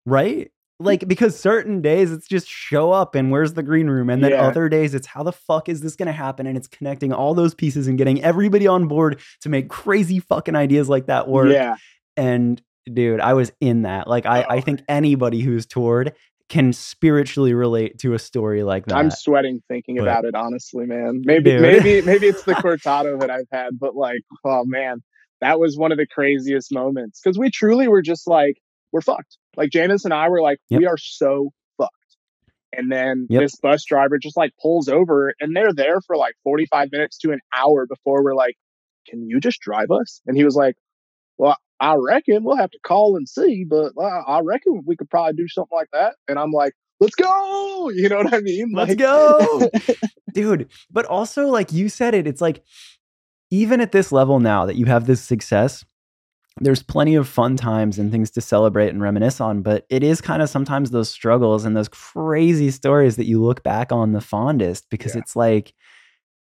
Right? Like, because certain days it's just show up and where's the green room? And then other days it's how the fuck is this going to happen? And it's connecting all those pieces and getting everybody on board to make crazy fucking ideas like that work. Yeah. And dude, I was in that. Like, I think anybody who's toured can spiritually relate to a story like that. I'm sweating thinking about it, honestly, man. Maybe it's the cortado that I've had, but like, oh man, that was one of the craziest moments. Cause we truly were just like, we're fucked. Like Janice and I were like, we are so fucked. And then this bus driver just like pulls over and they're there for like 45 minutes to an hour before we're like, can you just drive us? And he was like, well, I reckon we'll have to call and see, but I reckon we could probably do something like that. And I'm like, let's go. You know what I mean? Like, let's go. Dude. But also like you said it, it's like, even at this level now that you have this success, there's plenty of fun times and things to celebrate and reminisce on, but it is kind of sometimes those struggles and those crazy stories that you look back on the fondest, because it's like,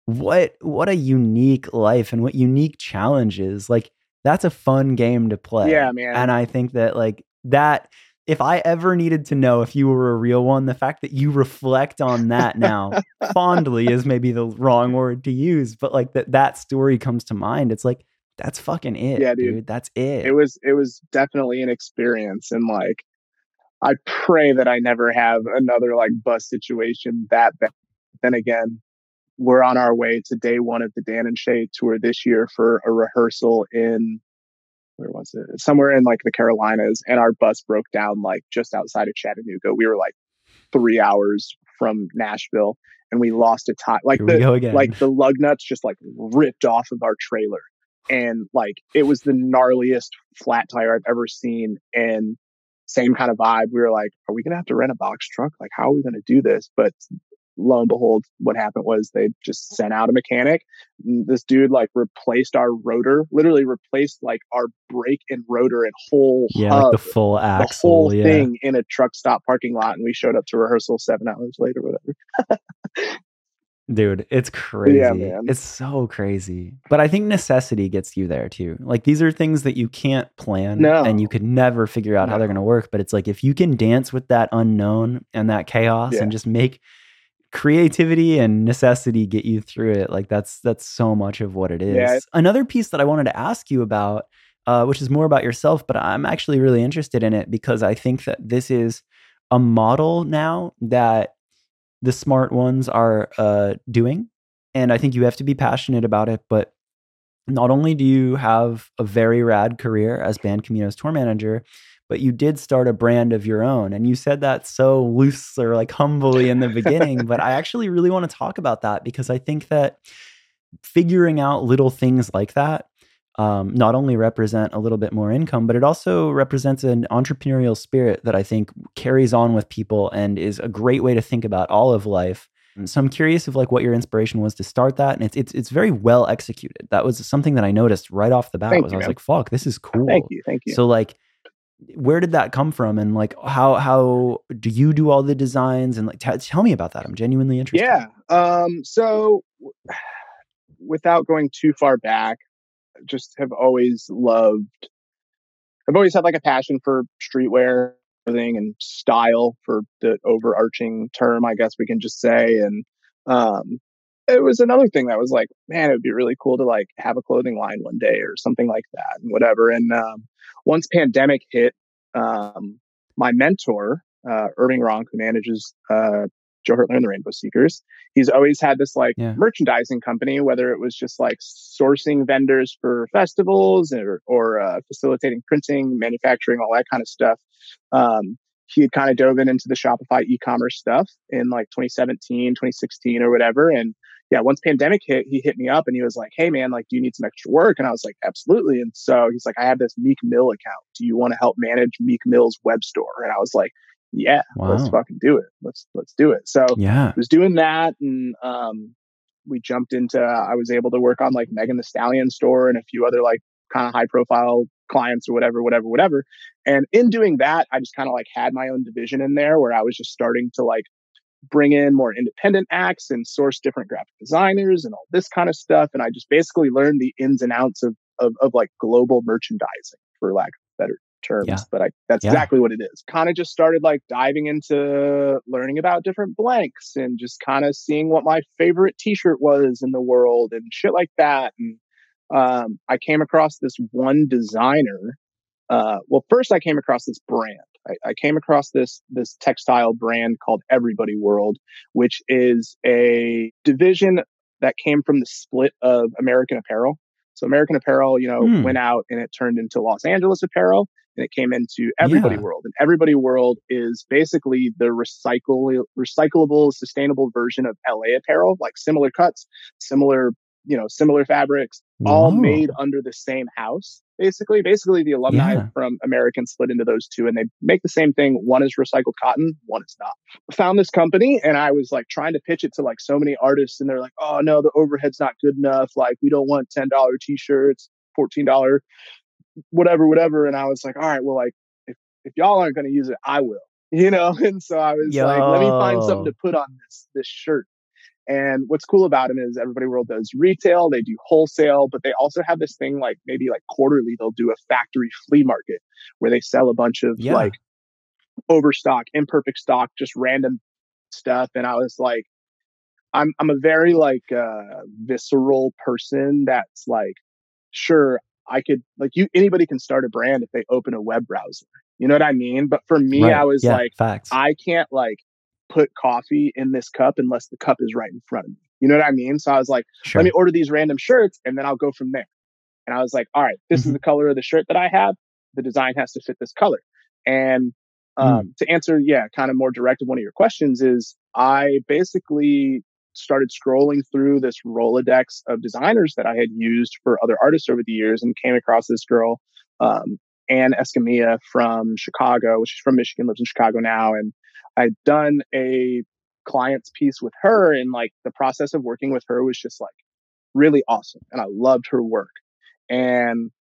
what a unique life and what unique challenges. Like that's a fun game to play. Yeah, man. And I think that like that, if I ever needed to know if you were a real one, the fact that you reflect on that now fondly is maybe the wrong word to use, but like that story comes to mind. It's like, that's fucking it. Yeah, dude. That's it. It was definitely an experience. And like, I pray that I never have another like bus situation that bad. Then again, we're on our way to day one of the Dan and Shay tour this year for a rehearsal in, where was it? Somewhere in like the Carolinas. And our bus broke down like just outside of Chattanooga. We were like 3 hours from Nashville and we lost a tie. Like the lug nuts just like ripped off of our trailer. And like, it was the gnarliest flat tire I've ever seen. And same kind of vibe. We were like, are we going to have to rent a box truck? Like, how are we going to do this? But lo and behold, what happened was they just sent out a mechanic. This dude like replaced our rotor, literally replaced like our brake and rotor and whole hub, like the full axle, the whole thing in a truck stop parking lot. And we showed up to rehearsal 7 hours later, whatever. Dude, it's crazy. Yeah, man. It's so crazy. But I think necessity gets you there too. Like these are things that you can't plan and you could never figure out how they're going to work. But it's like, if you can dance with that unknown and that chaos and just make creativity and necessity get you through it, like that's so much of what it is. Yeah. Another piece that I wanted to ask you about, which is more about yourself, but I'm actually really interested in it because I think that this is a model now that the smart ones are doing. And I think you have to be passionate about it. But not only do you have a very rad career as Band Camino's tour manager, but you did start a brand of your own. And you said that so loose or like humbly in the beginning, but I actually really want to talk about that because I think that figuring out little things like that not only represent a little bit more income, but it also represents an entrepreneurial spirit that I think carries on with people and is a great way to think about all of life. And so I'm curious of like what your inspiration was to start that. And it's very well executed. That was something that I noticed right off the bat. I was like, fuck, this is cool. Thank you. So like, where did that come from? And like, how do you do all the designs? And like, tell me about that. I'm genuinely interested. Yeah. So without going too far back, just have always loved, I've always had like a passion for streetwear and style, for the overarching term, I guess we can just say. And it was another thing that was like, man, it would be really cool to like have a clothing line one day or something like that and whatever. And once pandemic hit, my mentor, Irving Ronk, who manages Joe Hertler and the Rainbow Seekers, he's always had this like merchandising company, whether it was just like sourcing vendors for festivals or facilitating printing, manufacturing, all that kind of stuff. He had kind of dove into the Shopify e-commerce stuff in like 2017, 2016 or whatever. And once pandemic hit, he hit me up and he was like, hey man, like, do you need some extra work? And I was like, absolutely. And so he's like, I have this Meek Mill account. Do you want to help manage Meek Mill's web store? And I was like, yeah, wow. Let's fucking do it. Let's do it. So I was doing that, and we jumped into, I was able to work on like Megan Thee Stallion store and a few other like kind of high profile clients or whatever. And in doing that, I just kind of like had my own division in there where I was just starting to like bring in more independent acts and source different graphic designers and all this kind of stuff. And I just basically learned the ins and outs of like global merchandising, for lack of better terms. Yeah. But that's exactly what it is. Kind of just started like diving into learning about different blanks and just kind of seeing what my favorite t-shirt was in the world and shit like that. And I came across this one designer. Well, first I came across this brand. I came across this textile brand called Everybody World, which is a division that came from the split of American Apparel. So American Apparel, went out and it turned into Los Angeles Apparel, and it came into Everybody World. And Everybody World is basically the recyclable, sustainable version of LA Apparel, like similar cuts, similar fabrics, all made under the same house. Basically the alumni from American split into those two, and they make the same thing. One is recycled cotton, one is not. I found this company and I was like trying to pitch it to like so many artists, and they're like, oh no, the overhead's not good enough. Like, we don't want $10 t-shirts, $14, whatever. And I was like, all right, well, like if y'all aren't going to use it, I will, And so I was like, let me find something to put on this shirt. And what's cool about them is Everybody World does retail, they do wholesale, but they also have this thing like maybe like quarterly, they'll do a factory flea market where they sell a bunch of like overstock, imperfect stock, just random stuff. And I was like, I'm a very like visceral person that's like, sure, I could like anybody can start a brand if they open a web browser. You know what I mean? But for me, I was like, facts. I can't like put coffee in this cup unless the cup is right in front of me. You know what I mean? So I was like, sure, let me order these random shirts and then I'll go from there. And I was like, all right, this is the color of the shirt that I have. The design has to fit this color. And to answer, kind of more direct of one of your questions is I basically started scrolling through this Rolodex of designers that I had used for other artists over the years and came across this girl, Anne Escamilla from Chicago, which is from Michigan, lives in Chicago now. And I'd done a client's piece with her, and like the process of working with her was just like really awesome. And I loved her work. And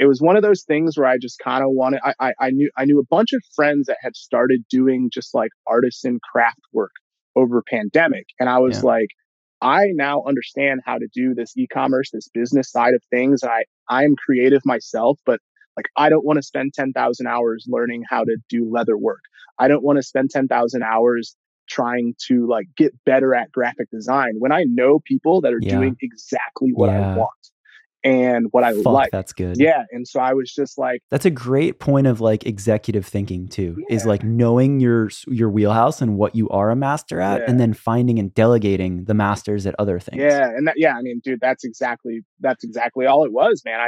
it was one of those things where I just kind of wanted, I knew a bunch of friends that had started doing just like artisan craft work over pandemic. And I was like, I now understand how to do this e-commerce, this business side of things. I'm creative myself, but like, I don't want to spend 10,000 hours learning how to do leather work. I don't want to spend 10,000 hours trying to like get better at graphic design when I know people that are doing exactly what I want and what I like. That's good. Yeah. And so I was just like, that's a great point of like executive thinking too, is like knowing your wheelhouse and what you are a master at, and then finding and delegating the masters at other things. Yeah. And I mean, dude, that's exactly all it was, man.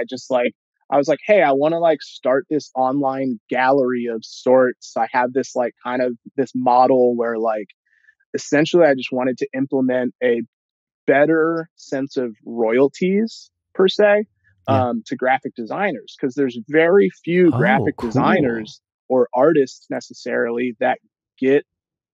I was like, hey, I want to like start this online gallery of sorts. I have this like kind of this model where like essentially I just wanted to implement a better sense of royalties per se to graphic designers, because there's very few graphic designers or artists necessarily that get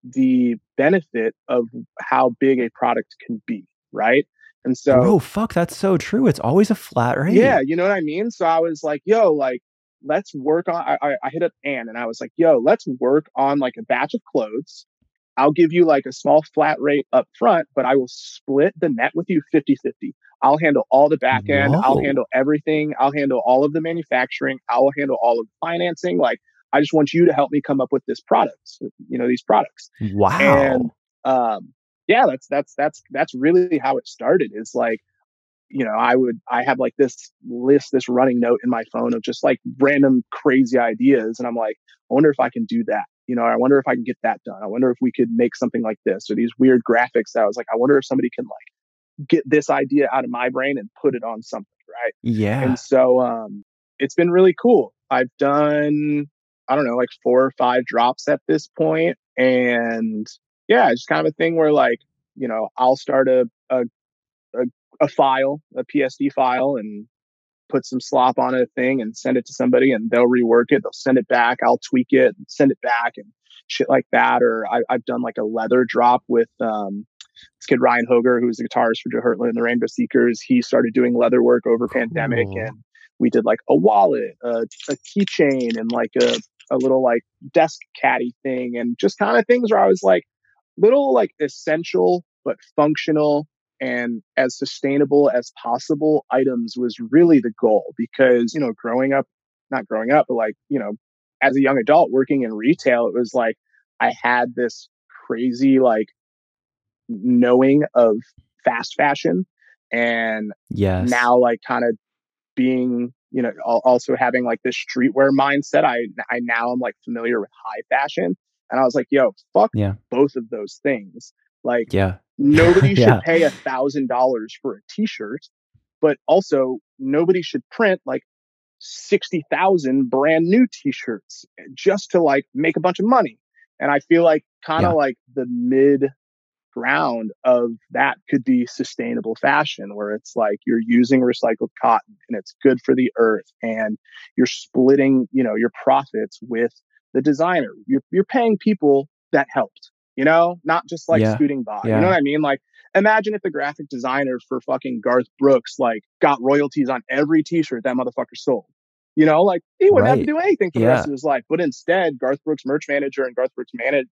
the benefit of how big a product can be, right? And so, oh fuck, that's so true. It's always a flat rate. Yeah, you know what I mean? So I was like, yo, like, let's work on, I hit up Anne and I was like, yo, let's work on like a batch of clothes. I'll give you like a small flat rate up front, but I will split the net with you 50-50. I'll handle all the back end. Whoa. I'll handle everything. I'll handle all of the manufacturing. I will handle all of the financing. Like, I just want you to help me come up with this product, these products. Wow. And, yeah, that's really how it started. It's like, I have like this running note in my phone of just like random crazy ideas. And I'm like, I wonder if I can do that. I wonder if I can get that done. I wonder if we could make something like this, or these weird graphics that I was like, I wonder if somebody can like get this idea out of my brain and put it on something. Right. Yeah. And so, it's been really cool. I've done, I don't know, like 4 or 5 drops at this point. And yeah, it's kind of a thing where like, I'll start a file, a PSD file, and put some slop on a thing and send it to somebody, and they'll rework it. They'll send it back. I'll tweak it and send it back and shit like that. Or I've done like a leather drop with this kid, Ryan Hoger, who's the guitarist for Joe Hertler and the Rainbow Seekers. He started doing leather work over pandemic, and we did like a wallet, a keychain, and like a little like desk caddy thing, and just kind of things where I was like, little like essential, but functional and as sustainable as possible items was really the goal. Because, you know, as a young adult working in retail, it was like I had this crazy like knowing of fast fashion, and yes, now like kind of being, you know, also having like this streetwear mindset, I now am like familiar with high fashion. And I was like, yo, fuck yeah, both of those things. Like, yeah, nobody should pay $1,000 for a t-shirt, but also nobody should print like 60,000 brand new t-shirts just to like make a bunch of money. And I feel like kind of like the mid ground of that could be sustainable fashion, where it's like you're using recycled cotton and it's good for the earth, and you're splitting, you know, your profits with the designer. You're paying people that helped, you know, not just like scooting by. Yeah. You know what I mean? Like, imagine if the graphic designer for fucking Garth Brooks like got royalties on every t-shirt that motherfucker sold. You know, like he wouldn't have to do anything for the rest of his life. But instead, Garth Brooks merch manager and Garth Brooks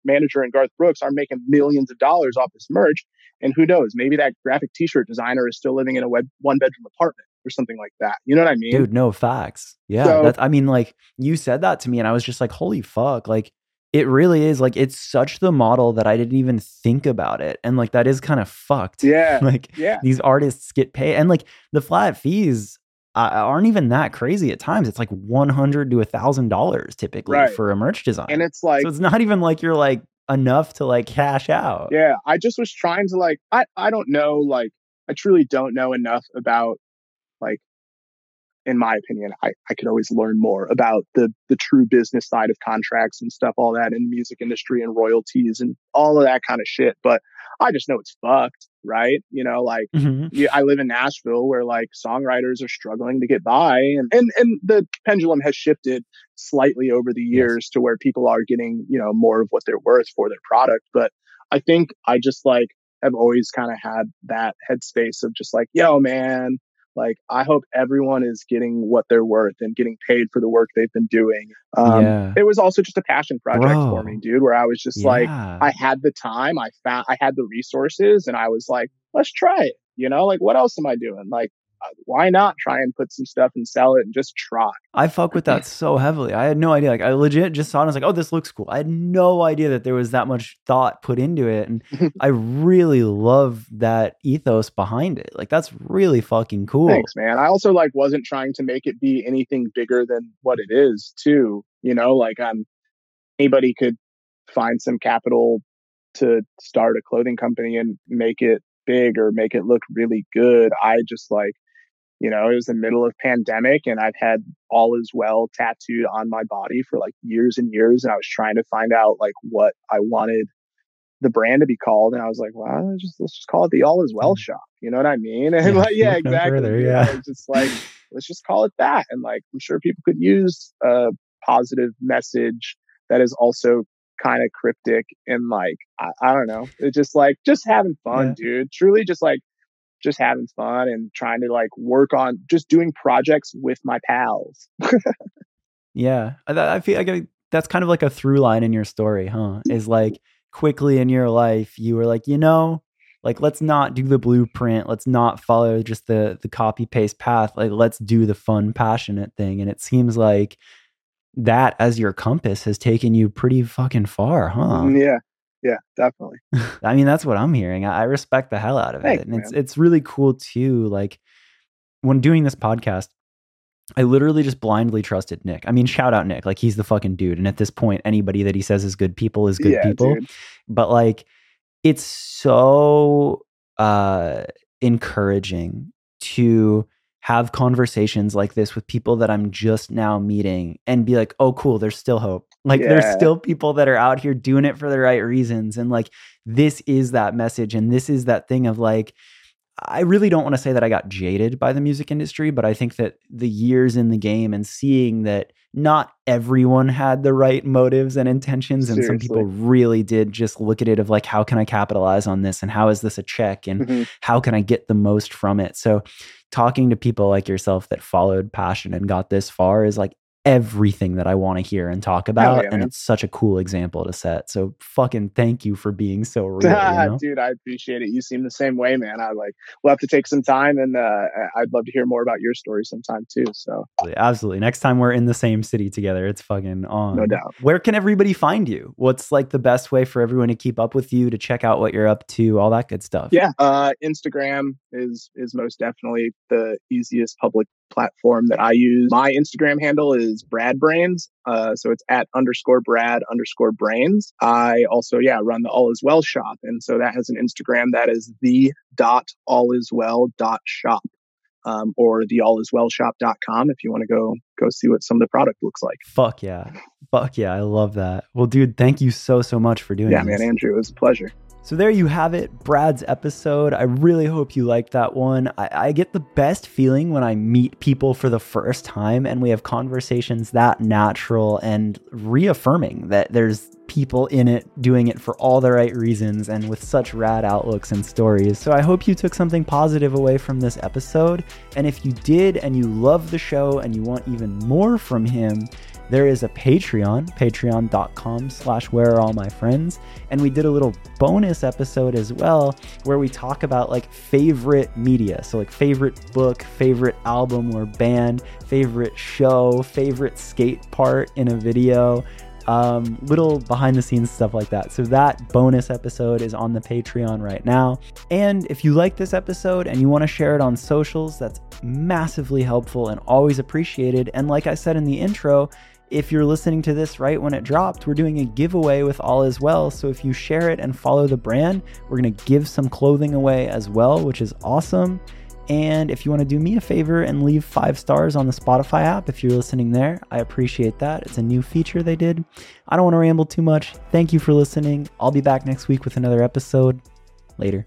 manager and Garth Brooks are making millions of dollars off this merch. And who knows, maybe that graphic t-shirt designer is still living in a one-bedroom apartment or something like that. You know what I mean? Dude, no, facts. Yeah. So, I mean, like you said that to me and I was just like, holy fuck. Like it really is like, it's such the model that I didn't even think about it. And like, that is kind of fucked. Yeah. Like these artists get paid, and like the flat fees aren't even that crazy at times. It's like $100 to $1,000 typically for a merch design. And it's like, so it's not even like you're like enough to like cash out. Yeah. I just was trying to like, I don't know. Like, I truly don't know enough about, like, in my opinion, I could always learn more about the true business side of contracts and stuff, all that in music industry and royalties and all of that kind of shit. But I just know it's fucked, right? You know, like I live in Nashville where like songwriters are struggling to get by, and the pendulum has shifted slightly over the years to where people are getting, you know, more of what they're worth for their product. But I think I just like have always kind of had that headspace of just like, yo, man, like, I hope everyone is getting what they're worth and getting paid for the work they've been doing. It was also just a passion project for me, dude, where I was just like, I had the time, I had the resources, and I was like, let's try it. You know, like, what else am I doing? Like, why not try and put some stuff and sell it and just try? I fuck with that so heavily. I had no idea. Like, I legit just saw it and I was like, oh, this looks cool. I had no idea that there was that much thought put into it. And I really love that ethos behind it. Like, that's really fucking cool. Thanks, man. I also like wasn't trying to make it be anything bigger than what it is too. You know, like anybody could find some capital to start a clothing company and make it big or make it look really good. I just like, you know, it was the middle of pandemic and I've had All Is Well tattooed on my body for like years and years. And I was trying to find out like what I wanted the brand to be called. And I was like, well, let's just call it the All Is Well shop. You know what I mean? And like, yeah, exactly. No further, yeah. It's just like, let's just call it that. And like, I'm sure people could use a positive message that is also kind of cryptic. And like, I don't know. It's just like, just having fun, dude. Truly just like, just having fun and trying to like work on just doing projects with my pals. Yeah. I feel like that's kind of like a through line in your story, huh? Is like quickly in your life, you were like, you know, like, let's not do the blueprint. Let's not follow just the copy paste path. Like, let's do the fun, passionate thing. And it seems like that as your compass has taken you pretty fucking far, huh? Yeah. Yeah, definitely. I mean, that's what I'm hearing. I respect the hell out of it. And it's really cool too. Like when doing this podcast, I literally just blindly trusted Nick. I mean, shout out Nick, like he's the fucking dude. And at this point, anybody that he says is good people is good people. Dude. But like, it's so encouraging to have conversations like this with people that I'm just now meeting and be like, oh, cool, there's still hope. Like there's still people that are out here doing it for the right reasons. And like, this is that message. And this is that thing of like, I really don't want to say that I got jaded by the music industry, but I think that the years in the game and seeing that not everyone had the right motives and intentions. And some people really did just look at it of like, how can I capitalize on this? And how is this a check? And how can I get the most from it? So talking to people like yourself that followed passion and got this far is like everything that I want to hear and talk about. And it's such a cool example to set. So fucking thank you for being so real. You know? Dude, I appreciate it. You seem the same way, man. I like, we'll have to take some time, and I'd love to hear more about your story sometime too. So absolutely. Next time we're in the same city together, it's fucking on. No doubt. Where can everybody find you? What's like the best way for everyone to keep up with you, to check out what you're up to, all that good stuff? Yeah. Instagram is most definitely the easiest public platform that I use. My Instagram handle is BradBrains. So it's @_Brad_Brains. I also, run the All Is Well shop. And so that has an Instagram that is the.alliswell.shop. Or the alliswellshop.com if you want to go see what some of the product looks like. Fuck yeah. I love that. Well, dude, thank you so much for doing this. Yeah, man, Andrew, it was a pleasure. So there you have it, Brad's episode. I really hope you liked that one. I get the best feeling when I meet people for the first time and we have conversations that natural and reaffirming that there's people in it doing it for all the right reasons and with such rad outlooks and stories. So I hope you took something positive away from this episode. And if you did and you love the show and you want even more from him, there is a Patreon, patreon.com/whereareallmyfriends. And we did a little bonus episode as well, where we talk about like favorite media. So like favorite book, favorite album or band, favorite show, favorite skate part in a video, little behind the scenes stuff like that. So that bonus episode is on the Patreon right now. And if you like this episode and you want to share it on socials, that's massively helpful and always appreciated. And like I said in the intro, if you're listening to this right when it dropped, we're doing a giveaway with All Is Well. So if you share it and follow the brand, we're going to give some clothing away as well, which is awesome. And if you want to do me a favor and leave 5 stars on the Spotify app, if you're listening there, I appreciate that. It's a new feature they did. I don't want to ramble too much. Thank you for listening. I'll be back next week with another episode. Later.